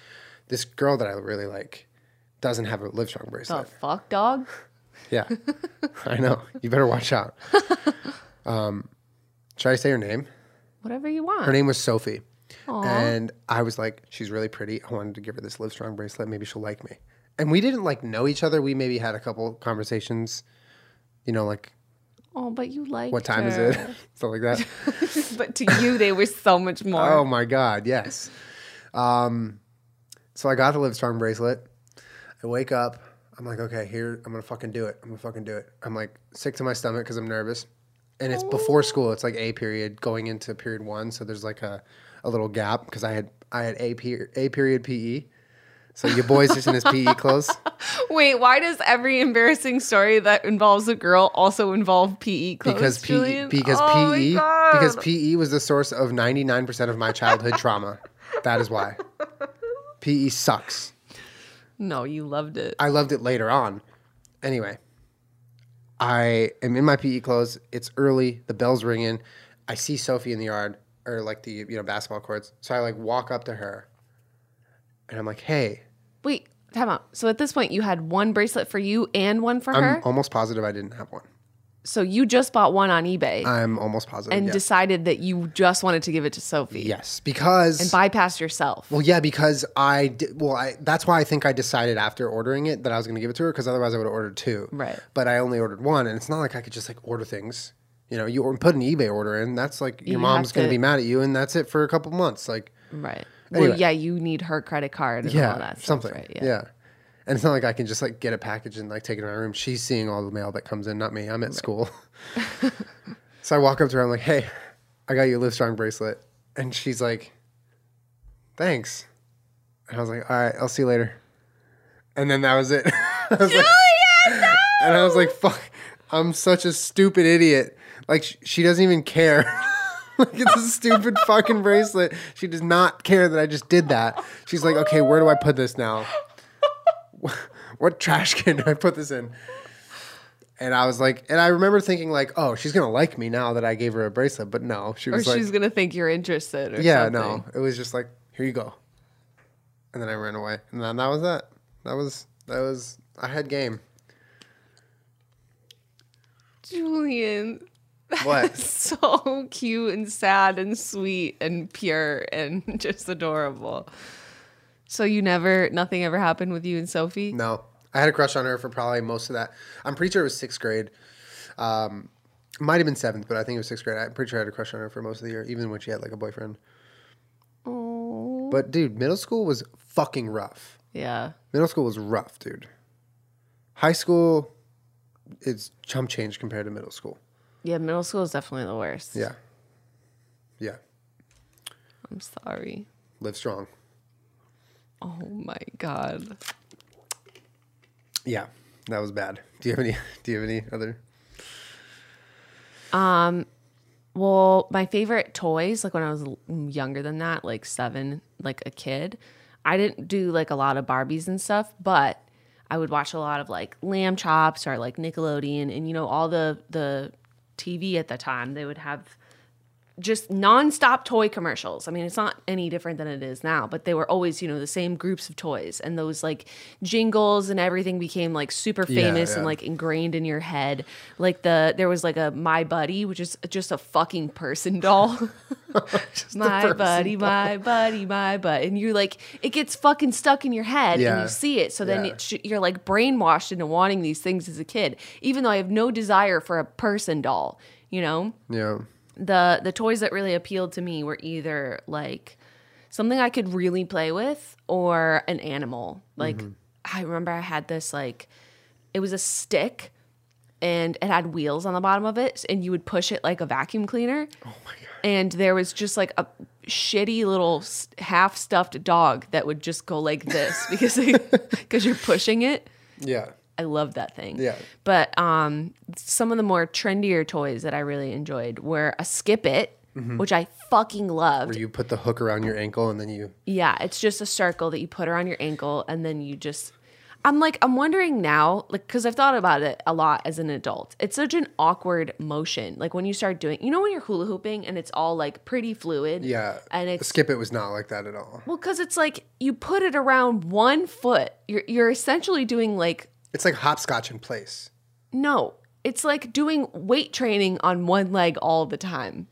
this girl that I really like doesn't have a Livestrong bracelet. Oh, fuck, dog? Yeah. I know. You better watch out. Um, should I say her name? Whatever you want. Her name was Sophie. Aww. And I was like, she's really pretty. I wanted to give her this Livestrong bracelet. Maybe she'll like me. And we didn't like know each other. We maybe had a couple conversations, you know, like... Oh, but you liked What time her. Is it? Stuff like that. But to you, they were so much more. Oh, my God. Yes. Um, so I got the Livestrong bracelet. I wake up. I'm like, okay, here, I'm going to fucking do it. I'm going to fucking do it. I'm like sick to my stomach because I'm nervous. And it's oh. before school. It's like A period going into period one. So there's like a, a little gap because I had I had A, per- A period P E. So your boy's just in his P E clothes? Wait, why does every embarrassing story that involves a girl also involve P E clothes? Because P E, because oh P E, because P E was the source of ninety-nine percent of my childhood trauma. That is why. P E sucks. No, you loved it. I loved it later on. Anyway, I am in my P E clothes. It's early. The bell's ringing. I see Sophie in the yard or like the you know basketball courts. So I like walk up to her. And I'm like, hey. Wait, time out. So at this point, you had one bracelet for you and one for I'm her? I'm almost positive I didn't have one. So you just bought one on eBay. I'm almost positive, And yes. decided that you just wanted to give it to Sophie. Yes, because... And bypassed yourself. Well, yeah, because I... Did, well, I, that's why I think I decided after ordering it that I was going to give it to her, because otherwise I would have ordered two. Right. But I only ordered one, and it's not like I could just like order things. You know, you put an eBay order in, that's like your you mom's going to be mad at you, and that's it for a couple months. Like, right. Anyway. Well, yeah, you need her credit card and yeah, all that stuff, something. Right? Yeah. yeah. And it's not like I can just like get a package and like take it to my room. She's seeing all the mail that comes in, not me. I'm at right. school. So I walk up to her. I'm like, hey, I got you a Livestrong bracelet. And she's like, thanks. And I was like, all right, I'll see you later. And then that was it. I was Julia, like, no! And I was like, fuck, I'm such a stupid idiot. Like, sh she doesn't even care. Like, it's a stupid fucking bracelet. She does not care that I just did that. She's like, okay, where do I put this now? What trash can do I put this in? And I was like, and I remember thinking like, oh, she's going to like me now that I gave her a bracelet. But no, she was or like. Or she's going to think you're interested or yeah, something. no. It was just like, here you go. And then I ran away. And then that was that. That was, that was, I had game. Julian. What? So cute and sad and sweet and pure and just adorable. So you never, nothing ever happened with you and Sophie? No. I had a crush on her for probably most of that. I'm pretty sure it was sixth grade. Um, might have been seventh, but I think it was sixth grade. I'm pretty sure I had a crush on her for most of the year, even when she had like a boyfriend. Oh. But dude, middle school was fucking rough. Yeah. Middle school was rough, dude. High school is chump change compared to middle school. Yeah, middle school is definitely the worst. Yeah. Yeah. I'm sorry. Live strong. Oh, my God. Yeah, that was bad. Do you have any, do you have any other? Um, well, my favorite toys, like when I was younger than that, like seven, like a kid, I didn't do like a lot of Barbies and stuff, but I would watch a lot of like Lamb Chops or like Nickelodeon and, you know, all the, the, T V at the time, they would have just nonstop toy commercials. I mean, it's not any different than it is now, but they were always, you know, the same groups of toys and those like jingles and everything became like super famous yeah, yeah. and like ingrained in your head. Like the, there was like a My Buddy, which is just a fucking person doll. my person buddy, doll. my buddy, my buddy. And you're like, it gets fucking stuck in your head yeah. and you see it. So then yeah. it sh you're like brainwashed into wanting these things as a kid, even though I have no desire for a person doll, you know? Yeah. The the toys that really appealed to me were either like something I could really play with or an animal. Like mm-hmm. I remember I had this like, it was a stick and it had wheels on the bottom of it and you would push it like a vacuum cleaner. Oh my God. And there was just like a shitty little half stuffed dog that would just go like this because because you're pushing it. Yeah. I love that thing. Yeah. But um, some of the more trendier toys that I really enjoyed were a Skip It, mm-hmm. which I fucking loved. Where you put the hook around your ankle and then you... Yeah, it's just a circle that you put around your ankle and then you just... I'm like, I'm wondering now, like, because I've thought about it a lot as an adult. It's such an awkward motion. Like when you start doing, you know, when you're hula hooping and it's all like pretty fluid. Yeah. And it's, Skip It was not like that at all. Well, because it's like you put it around one foot. You're, you're essentially doing like... It's like hopscotch in place. No, it's like doing weight training on one leg all the time.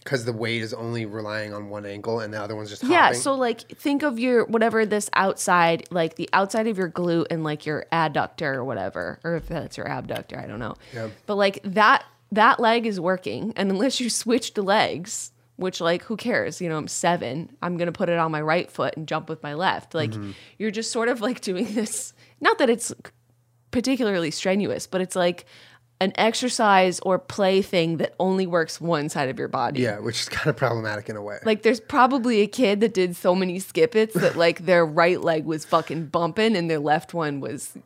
Because the weight is only relying on one ankle and the other one's just hopping. Yeah, so like think of your, whatever this outside, like the outside of your glute and like your adductor or whatever. Or if that's your abductor, I don't know. Yeah. But like that, that leg is working. And unless you switch the legs, which like who cares? You know, I'm seven. I'm going to put it on my right foot and jump with my left. Like mm-hmm. you're just sort of like doing this. Not that it's particularly strenuous, but it's like an exercise or play thing that only works one side of your body. Yeah, which is kind of problematic in a way. Like, there's probably a kid that did so many Skip Its that, like, their right leg was fucking bumping and their left one was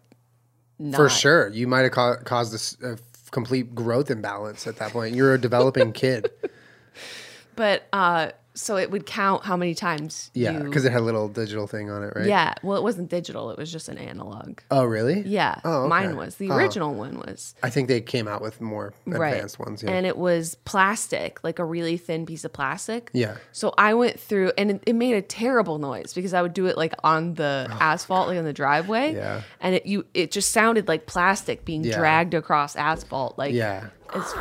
not. For sure. You might have ca- caused a, a complete growth imbalance at that point. You're a developing kid. But, uh... so it would count how many times. Yeah, because it had a little digital thing on it, right? Yeah. Well, it wasn't digital. It was just an analog. Oh, really? Yeah. Oh, okay. Mine was. The original oh. one was. I think they came out with more advanced right. ones. Yeah. And it was plastic, like a really thin piece of plastic. Yeah. So I went through, and it, it made a terrible noise because I would do it like on the oh, asphalt, God. like on the driveway. Yeah. And it you it just sounded like plastic being yeah. dragged across asphalt. Like, yeah. It's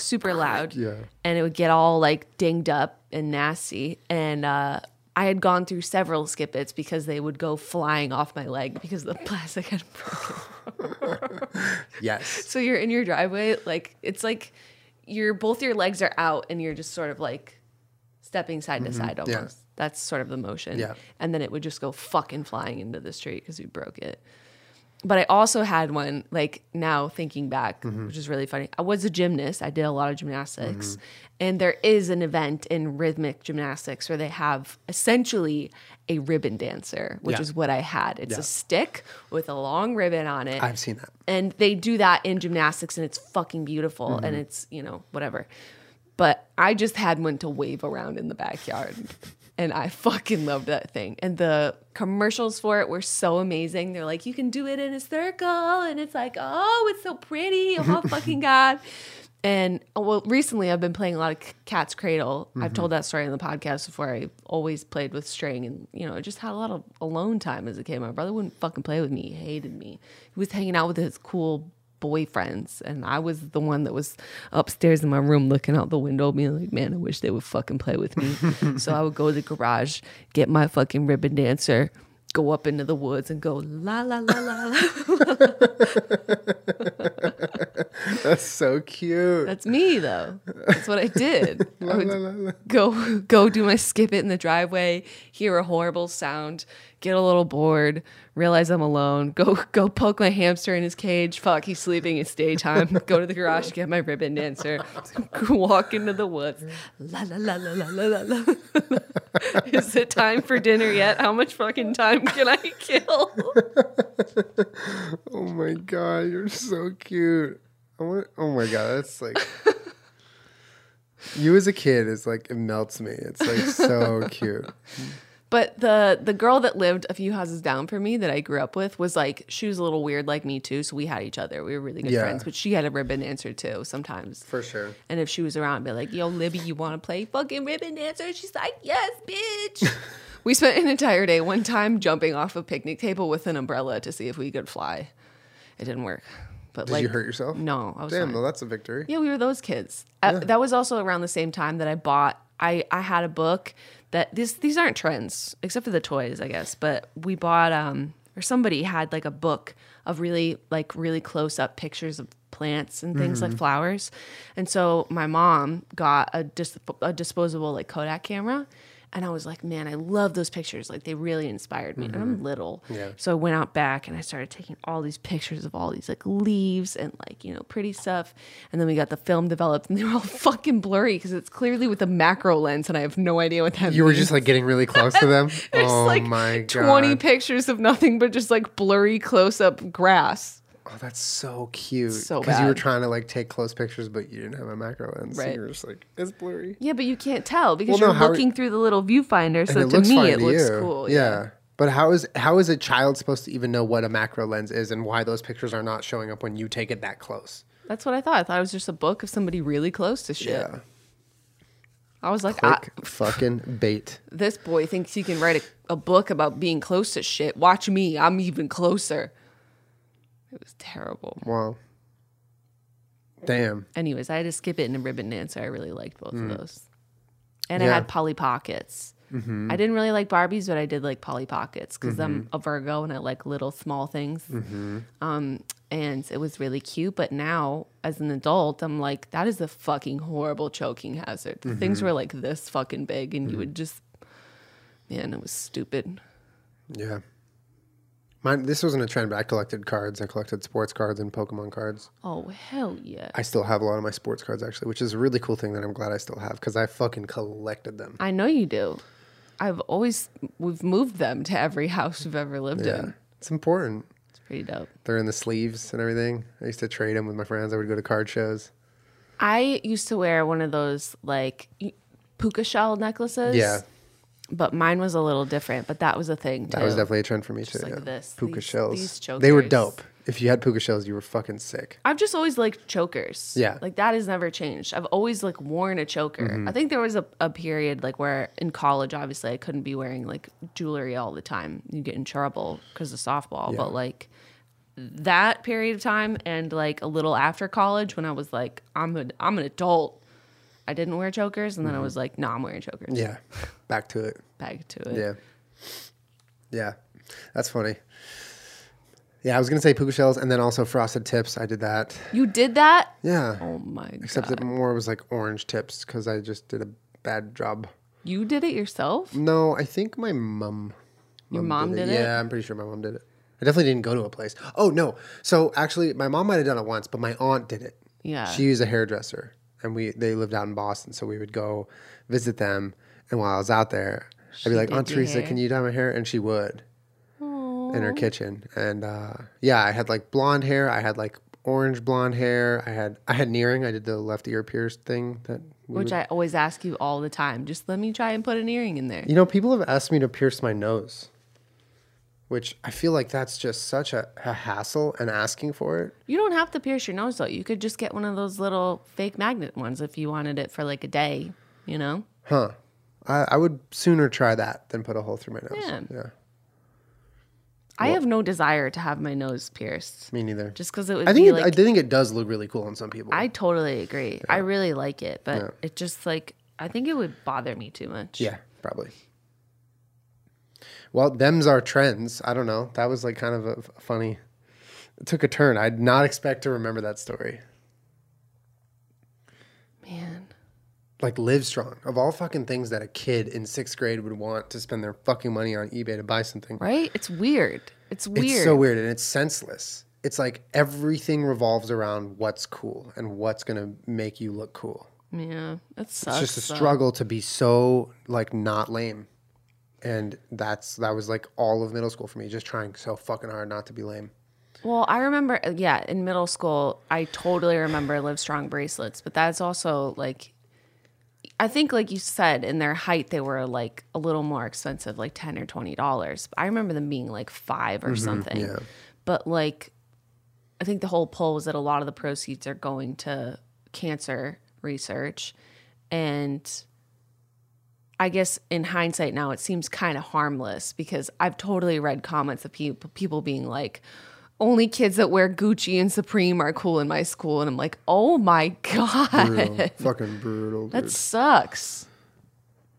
super loud. Yeah. And it would get all like dinged up and nasty. And uh, I had gone through several Skip Its because they would go flying off my leg because the plastic had broken. Yes. So you're in your driveway, like it's like you're both your legs are out and you're just sort of like stepping side mm-hmm. to side almost. Yeah. That's sort of the motion. Yeah. And then it would just go fucking flying into the street because we broke it. But I also had one, like now thinking back, mm-hmm. which is really funny. I was a gymnast. I did a lot of gymnastics. Mm-hmm. And there is an event in rhythmic gymnastics where they have essentially a ribbon dancer, which yeah. is what I had. It's yeah. a stick with a long ribbon on it. I've seen that. And they do that in gymnastics, and it's fucking beautiful. Mm-hmm. And it's, you know, whatever. But I just had one to wave around in the backyard. And I fucking loved that thing. And the commercials for it were so amazing. They're like, you can do it in a circle. And it's like, oh, it's so pretty. Oh, my fucking God. And, well, recently I've been playing a lot of Cat's Cradle. Mm-hmm. I've told that story on the podcast before. I always played with string. And, you know, I just had a lot of alone time as a kid. My brother wouldn't fucking play with me. He hated me. He was hanging out with his cool boyfriends. And I was the one that was upstairs in my room looking out the window being like, man, I wish they would fucking play with me. So I would go to the garage, get my fucking ribbon dancer, go up into the woods and go la la la la la. That's so cute. That's me though. That's what I did. La, I would la, la, la. Go, go do my Skip It in the driveway, hear a horrible sound, get a little bored, realize I'm alone, go go poke my hamster in his cage. Fuck, he's sleeping. It's daytime. Go to the garage, get my ribbon dancer, walk into the woods. La la la la la la la. Is it time for dinner yet? How much fucking time can I kill? Oh my God, you're so cute. I want, oh my God, that's like you as a kid is like it melts me. It's like so cute. But the the girl that lived a few houses down from me that I grew up with was like, she was a little weird like me too, so we had each other. We were really good yeah. friends, but she had a ribbon dancer too sometimes. For sure. And if she was around, I'd be like, yo, Libby, you want to play fucking ribbon dancer? She's like, yes, bitch. We spent an entire day one time jumping off a picnic table with an umbrella to see if we could fly. It didn't work. But Did like, you hurt yourself? No. I was Damn, fine. Well, that's a victory. Yeah, we were those kids. Yeah. I, that was also around the same time that I bought, I, I had a book. That these these aren't trends, except for the toys, I guess. But we bought, um, or somebody had like a book of really like really close up pictures of plants and things mm-hmm. like flowers. And so my mom got a dis- a disposable like Kodak camera, and I was like, man, I love those pictures. Like they really inspired me. Mm-hmm. And I'm little, yeah. so I went out back and I started taking all these pictures of all these like leaves and like you know pretty stuff. And then we got the film developed, and they were all fucking blurry because it's clearly with a macro lens, and I have no idea what that means. You were just like getting really close to them. There's oh like my god, twenty pictures of nothing but just like blurry close up grass. Oh, that's so cute. So bad. Because you were trying to like take close pictures, but you didn't have a macro lens. Right. So you were just like, it's blurry. Yeah, but you can't tell because well, no, you're looking we... through the little viewfinder. So to me, it to looks you. Cool. Yeah. yeah. But how is how is a child supposed to even know what a macro lens is and why those pictures are not showing up when you take it that close? That's what I thought. I thought it was just a book of somebody really close to shit. Yeah. I was like, I, fucking bait. This boy thinks he can write a, a book about being close to shit. Watch me. I'm even closer. It was terrible. Wow. Damn. Anyways, I had to Skip It in a ribbon dancer. I really liked both mm. of those. And yeah. I had Polly Pockets. Mm-hmm. I didn't really like Barbies, but I did like Polly Pockets because mm-hmm. I'm a Virgo and I like little small things. Mm-hmm. Um, and it was really cute. But now, as an adult, I'm like, that is a fucking horrible choking hazard. Mm-hmm. Things were like this fucking big and mm-hmm. you would just, man, it was stupid. Yeah. Mine, this wasn't a trend, but I collected cards. I collected sports cards and Pokemon cards. Oh, hell yeah. I still have a lot of my sports cards, actually, which is a really cool thing that I'm glad I still have because I fucking collected them. I know you do. I've always, we've moved them to every house we've ever lived yeah. in. It's important. It's pretty dope. They're in the sleeves and everything. I used to trade them with my friends. I would go to card shows. I used to wear one of those, like, puka shell necklaces. Yeah. But mine was a little different, but that was a thing, too. That was definitely a trend for me, just too. Like yeah. this. Puka these, shells. These chokers. They were dope. If you had puka shells, you were fucking sick. I've just always liked chokers. Yeah. Like, that has never changed. I've always, like, worn a choker. Mm-hmm. I think there was a, a period, like, where in college, obviously, I couldn't be wearing, like, jewelry all the time. You get in trouble because of softball. Yeah. But, like, that period of time and, like, a little after college when I was, like, I'm, a, I'm an adult. I didn't wear chokers, and then mm-hmm. I was like, "No, nah, I'm wearing chokers." Yeah, back to it. Back to it. Yeah, yeah, that's funny. Yeah, I was gonna say puka shells, and then also frosted tips. I did that. You did that? Yeah. Oh my god. Except that more was like orange tips because I just did a bad job. You did it yourself? No, I think my mom. Your mom did, did it? it? Yeah, I'm pretty sure my mom did it. I definitely didn't go to a place. Oh no! So actually, my mom might have done it once, but my aunt did it. Yeah. She was a hairdresser. And we they lived out in Boston, so we would go visit them. And while I was out there, she I'd be like, Aunt Teresa, can you dye my hair? And she would Aww. in her kitchen. And uh, yeah, I had like blonde hair. I had like orange blonde hair. I had I had an earring. I did the left ear pierced thing. that we Which would... I always ask you all the time. Just let me try and put an earring in there. You know, people have asked me to pierce my nose, which I feel like that's just such a, a hassle and asking for it. You don't have to pierce your nose, though. You could just get one of those little fake magnet ones if you wanted it for like a day, you know? Huh. I, I would sooner try that than put a hole through my nose. Yeah. yeah. I well, have no desire to have my nose pierced. Me neither. Just because it would I think be it, like... I think it does look really cool on some people. I totally agree. Yeah. I really like it, but yeah. it just like... I think it would bother me too much. Yeah, probably. Well, them's our trends. I don't know. That was like kind of a funny. It took a turn. I did not expect to remember that story. Man. Like Livestrong. Of all fucking things that a kid in sixth grade would want to spend their fucking money on eBay to buy something. Right? It's weird. It's weird. It's so weird and it's senseless. It's like everything revolves around what's cool and what's going to make you look cool. Yeah. That sucks. It's just a though. struggle to be so like not lame. And that's that was like all of middle school for me, just trying so fucking hard not to be lame. Well, I remember, yeah, in middle school, I totally remember Livestrong bracelets, but that's also like, I think like you said, in their height, they were like a little more expensive, like ten or twenty dollars. I remember them being like five or mm-hmm, something. Yeah. But like, I think the whole pull was that a lot of the proceeds are going to cancer research and... I guess in hindsight now, it seems kind of harmless because I've totally read comments of pe- people being like, only kids that wear Gucci and Supreme are cool in my school. And I'm like, oh my God. Brutal. Fucking brutal. Dude. That sucks.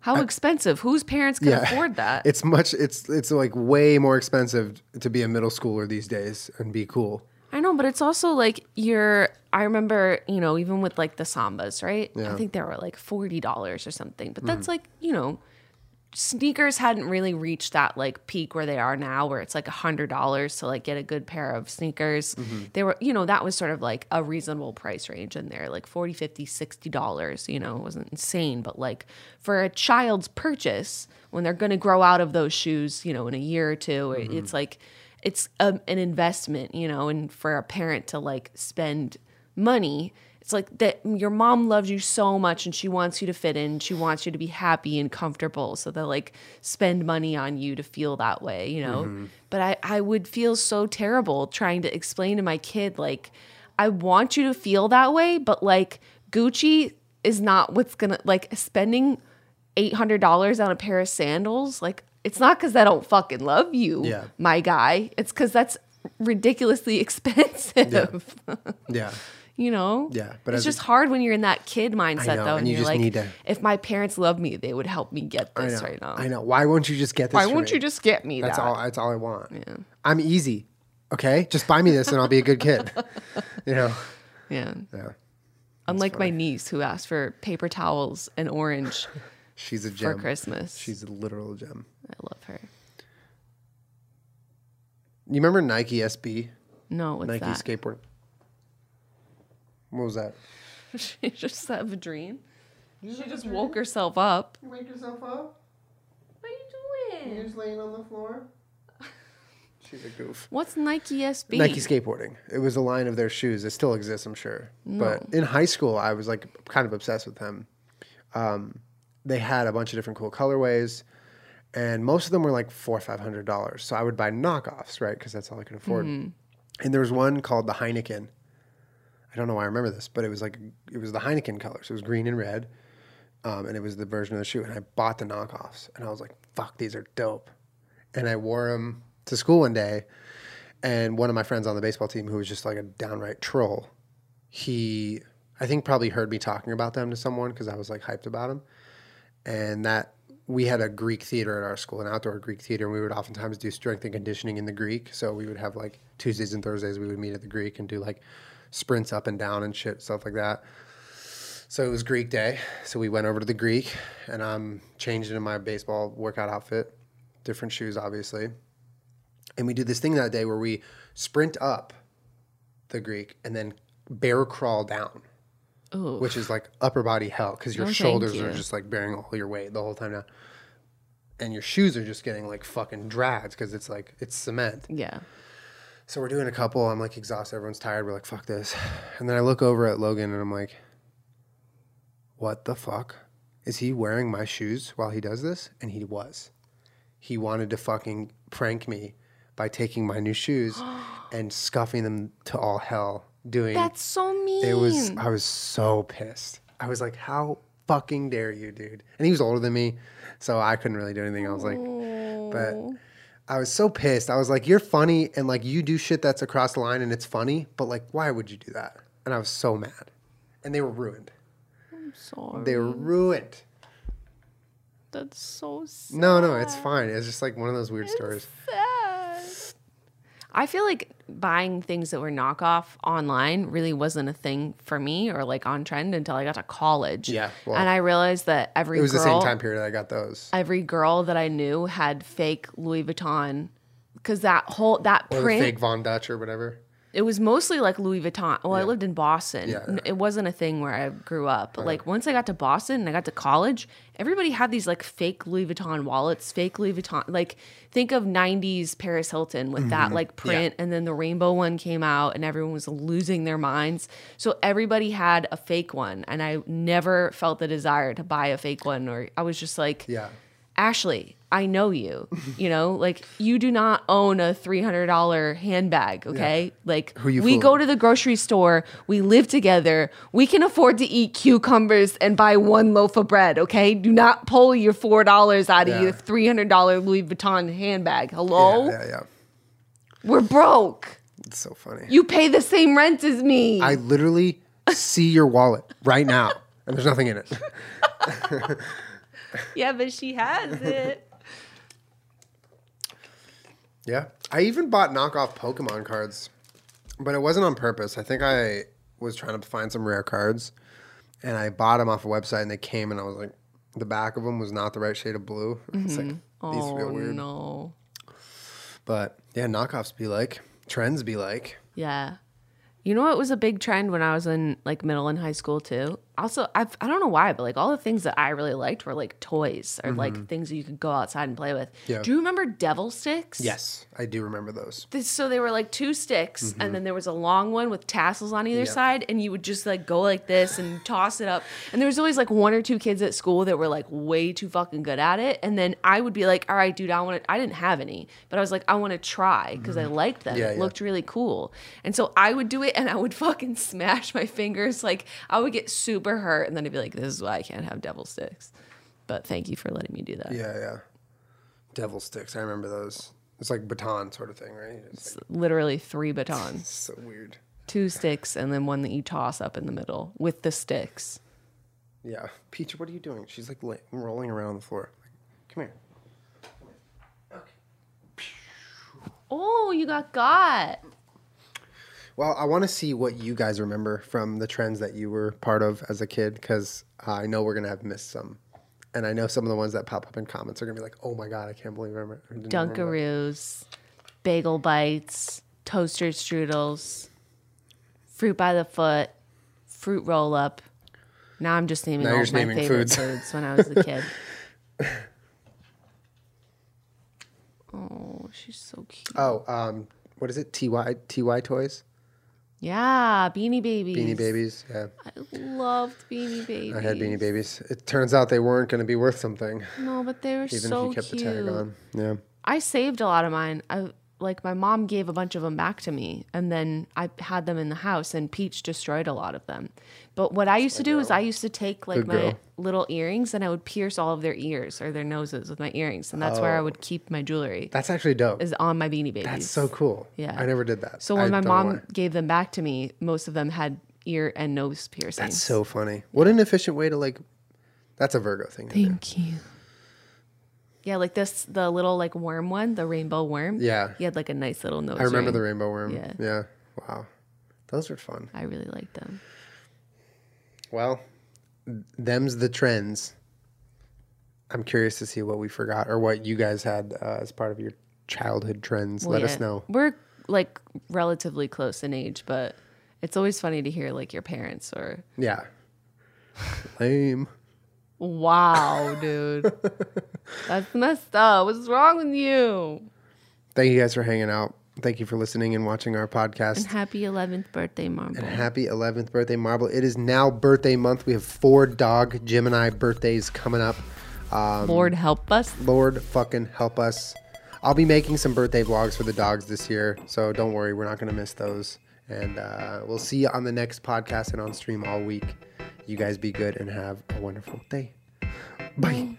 How I, expensive? Whose parents can yeah, afford that? It's much, it's, it's like way more expensive to be a middle schooler these days and be cool. I know, but it's also like you're, I remember, you know, even with like the Sambas, right? Yeah. I think they were like forty dollars or something. But that's mm. like, you know, sneakers hadn't really reached that like peak where they are now, where it's like one hundred dollars to like get a good pair of sneakers. Mm-hmm. They were, you know, that was sort of like a reasonable price range in there, like forty, fifty, sixty dollars, you know, it wasn't insane. But like for a child's purchase, when they're going to grow out of those shoes, you know, in a year or two, mm-hmm. it's like, It's a, an investment, you know, and for a parent to like spend money, it's like that your mom loves you so much and she wants you to fit in. She wants you to be happy and comfortable. So they'll like spend money on you to feel that way, you know, mm-hmm. but I, I would feel so terrible trying to explain to my kid, like, I want you to feel that way, but like Gucci is not what's gonna like spending eight hundred dollars on a pair of sandals. Like, it's not because I don't fucking love you, yeah. my guy. It's because that's ridiculously expensive. Yeah. yeah. You know? Yeah. But it's just a, hard when you're in that kid mindset, I know, though. And, and you you're just like, need to, if my parents love me, they would help me get this know, right now. I know. Why won't you just get this Why won't me? you just get me that's that? All, that's all I want. Yeah. I'm easy. Okay? Just buy me this and I'll be a good kid. You know? Yeah. yeah. Unlike funny. my niece who asked for paper towels and orange She's a gem. For Christmas. She's a literal gem. I love her. You remember Nike S B? No, what's Nike that? Nike skateboard. What was that? She just had a dream. You she just dream? woke herself up. You wake yourself up? What are you doing? You're just laying on the floor. She's a goof. What's Nike S B? Nike skateboarding. It was a line of their shoes. It still exists, I'm sure. No. But in high school, I was like kind of obsessed with them. Um, they had a bunch of different cool colorways, and most of them were like four or five hundred dollars. So I would buy knockoffs, right? Because that's all I could afford. Mm-hmm. And there was one called the Heineken. I don't know why I remember this, but it was like it was the Heineken colors. It was green and red, um, and it was the version of the shoe. And I bought the knockoffs, and I was like, "Fuck, these are dope!" And I wore them to school one day, and one of my friends on the baseball team, who was just like a downright troll, he, I think, probably heard me talking about them to someone because I was like hyped about them. And that we had a Greek theater at our school, an outdoor Greek theater, and we would oftentimes do strength and conditioning in the Greek. So we would have like Tuesdays and Thursdays, we would meet at the Greek and do like sprints up and down and shit, stuff like that. So it was Greek day. So we went over to the Greek, and I'm changed into my baseball workout outfit, different shoes, obviously. And we did this thing that day where we sprint up the Greek and then bear crawl down, Ooh. which is like upper body hell because your no, shoulders you. are just like bearing all your weight the whole time now. And your shoes are just getting like fucking dragged because it's like, it's cement. Yeah. So we're doing a couple. I'm like exhausted. Everyone's tired. We're like, fuck this. And then I look over at Logan and I'm like, what the fuck? Is he wearing my shoes while he does this? And he was. He wanted to fucking prank me by taking my new shoes and scuffing them to all hell. Doing That's so mean. It was I was so pissed. I was like, how fucking dare you, dude? And he was older than me, so I couldn't really do anything. I was like, Aww. but I was so pissed. I was like, you're funny, and like you do shit that's across the line and it's funny, but like why would you do that? And I was so mad. And they were ruined. I'm sorry. They were ruined. That's so sad. No, no, it's fine. It's just like one of those weird it's stories. Sad. I feel like buying things that were knockoff online really wasn't a thing for me or like on trend until I got to college. Yeah. Well, and I realized that every girl. It was girl, the same time period I got those. Every girl that I knew had fake Louis Vuitton because that whole, that or print. Or fake Von Dutch or whatever. It was mostly like Louis Vuitton. Well, yeah. I lived in Boston. Yeah, yeah. It wasn't a thing where I grew up. But right. like once I got to Boston and I got to college, everybody had these like fake Louis Vuitton wallets, fake Louis Vuitton. Like think of nineties Paris Hilton with mm-hmm. that like print. Yeah. And then the rainbow one came out and everyone was losing their minds. So everybody had a fake one. And I never felt the desire to buy a fake one. Or I was just like, yeah. Ashley, I know you, you know, like you do not own a three hundred dollar handbag. Okay. Yeah. Like Who you we fooling? go to the grocery store. We live together. We can afford to eat cucumbers and buy one loaf of bread. Okay. Do not pull your four dollars out yeah. of your three hundred dollar Louis Vuitton handbag. Hello. Yeah, yeah, yeah. We're broke. It's so funny. You pay the same rent as me. I literally see your wallet right now and there's nothing in it. Yeah, but she has it. Yeah. I even bought knockoff Pokemon cards, but it wasn't on purpose. I think I was trying to find some rare cards, and I bought them off a website, and they came, and I was like, the back of them was not the right shade of blue. Mm-hmm. It's like, these oh, feel weird. no. But, yeah, knockoffs be like. Trends be like. Yeah. You know what was a big trend when I was in like middle and high school too? Also, I've, I don't know why, but like all the things that I really liked were like toys or mm-hmm. like things that you could go outside and play with. Yeah. Do you remember devil sticks? Yes, I do remember those. This, so they were like two sticks mm-hmm. and then there was a long one with tassels on either yep. side, and you would just like go like this and toss it up. And there was always like one or two kids at school that were like way too fucking good at it. And then I would be like, all right, dude, I want to, I didn't have any, but I was like, I want to try because mm-hmm. I liked them. Yeah, it yeah. looked really cool. And so I would do it. And I would fucking smash my fingers. Like, I would get super hurt. And then I'd be like, this is why I can't have devil sticks. But thank you for letting me do that. Yeah, yeah. Devil sticks. I remember those. It's like baton sort of thing, right? It's, it's like, literally three batons. So weird. Two sticks and then one that you toss up in the middle with the sticks. Yeah. Peach, what are you doing? She's like laying, rolling around on the floor. Like, come here. Come here. Okay. Oh, you got got. Well, I want to see what you guys remember from the trends that you were part of as a kid, because uh, I know we're going to have missed some. And I know some of the ones that pop up in comments are going to be like, oh my God, I can't believe I remember. Dunkaroos. bagel bites, toaster strudels, fruit by the foot, fruit roll up. Now I'm just naming now all my naming favorite foods. foods when I was a kid. Oh, she's so cute. Oh, um, what is it? T Y T Y toys? Yeah, Beanie Babies. Beanie Babies, yeah. I loved Beanie Babies. I had Beanie Babies. It turns out they weren't going to be worth something. No, but they were so cute. Even if you kept the tag on. Yeah. I saved a lot of mine. I like my mom gave a bunch of them back to me, and then I had them in the house, and Peach destroyed a lot of them. But what I used to do is I used to take like my little earrings, and I would pierce all of their ears or their noses with my earrings, and that's oh. where I would keep my jewelry. That's actually dope. Is on my Beanie Babies. That's so cool. Yeah, I never did that. So when I my mom gave them back to me, most of them had ear and nose piercings. That's so funny. What an efficient way to like. That's a Virgo thing. Thank you. Yeah, like this, the little like worm one, the rainbow worm. Yeah. You had like a nice little nose I remember ring. The rainbow worm. Yeah. Yeah. Wow. Those were fun. I really liked them. Well, them's the trends. I'm curious to see what we forgot or what you guys had uh, as part of your childhood trends. Well, Let yeah. us know. We're like relatively close in age, but it's always funny to hear like your parents or. Yeah. Lame. Wow, dude. That's messed up. What's wrong with you? Thank you guys for hanging out. Thank you for listening and watching our podcast. And happy eleventh birthday, Marble. And happy eleventh birthday, Marble. It is now birthday month. We have four dog Gemini birthdays coming up. Um, Lord help us. Lord fucking help us. I'll be making some birthday vlogs for the dogs this year, so don't worry. We're not going to miss those. And uh, we'll see you on the next podcast and on stream all week. You guys be good and have a wonderful day. Bye. Bye.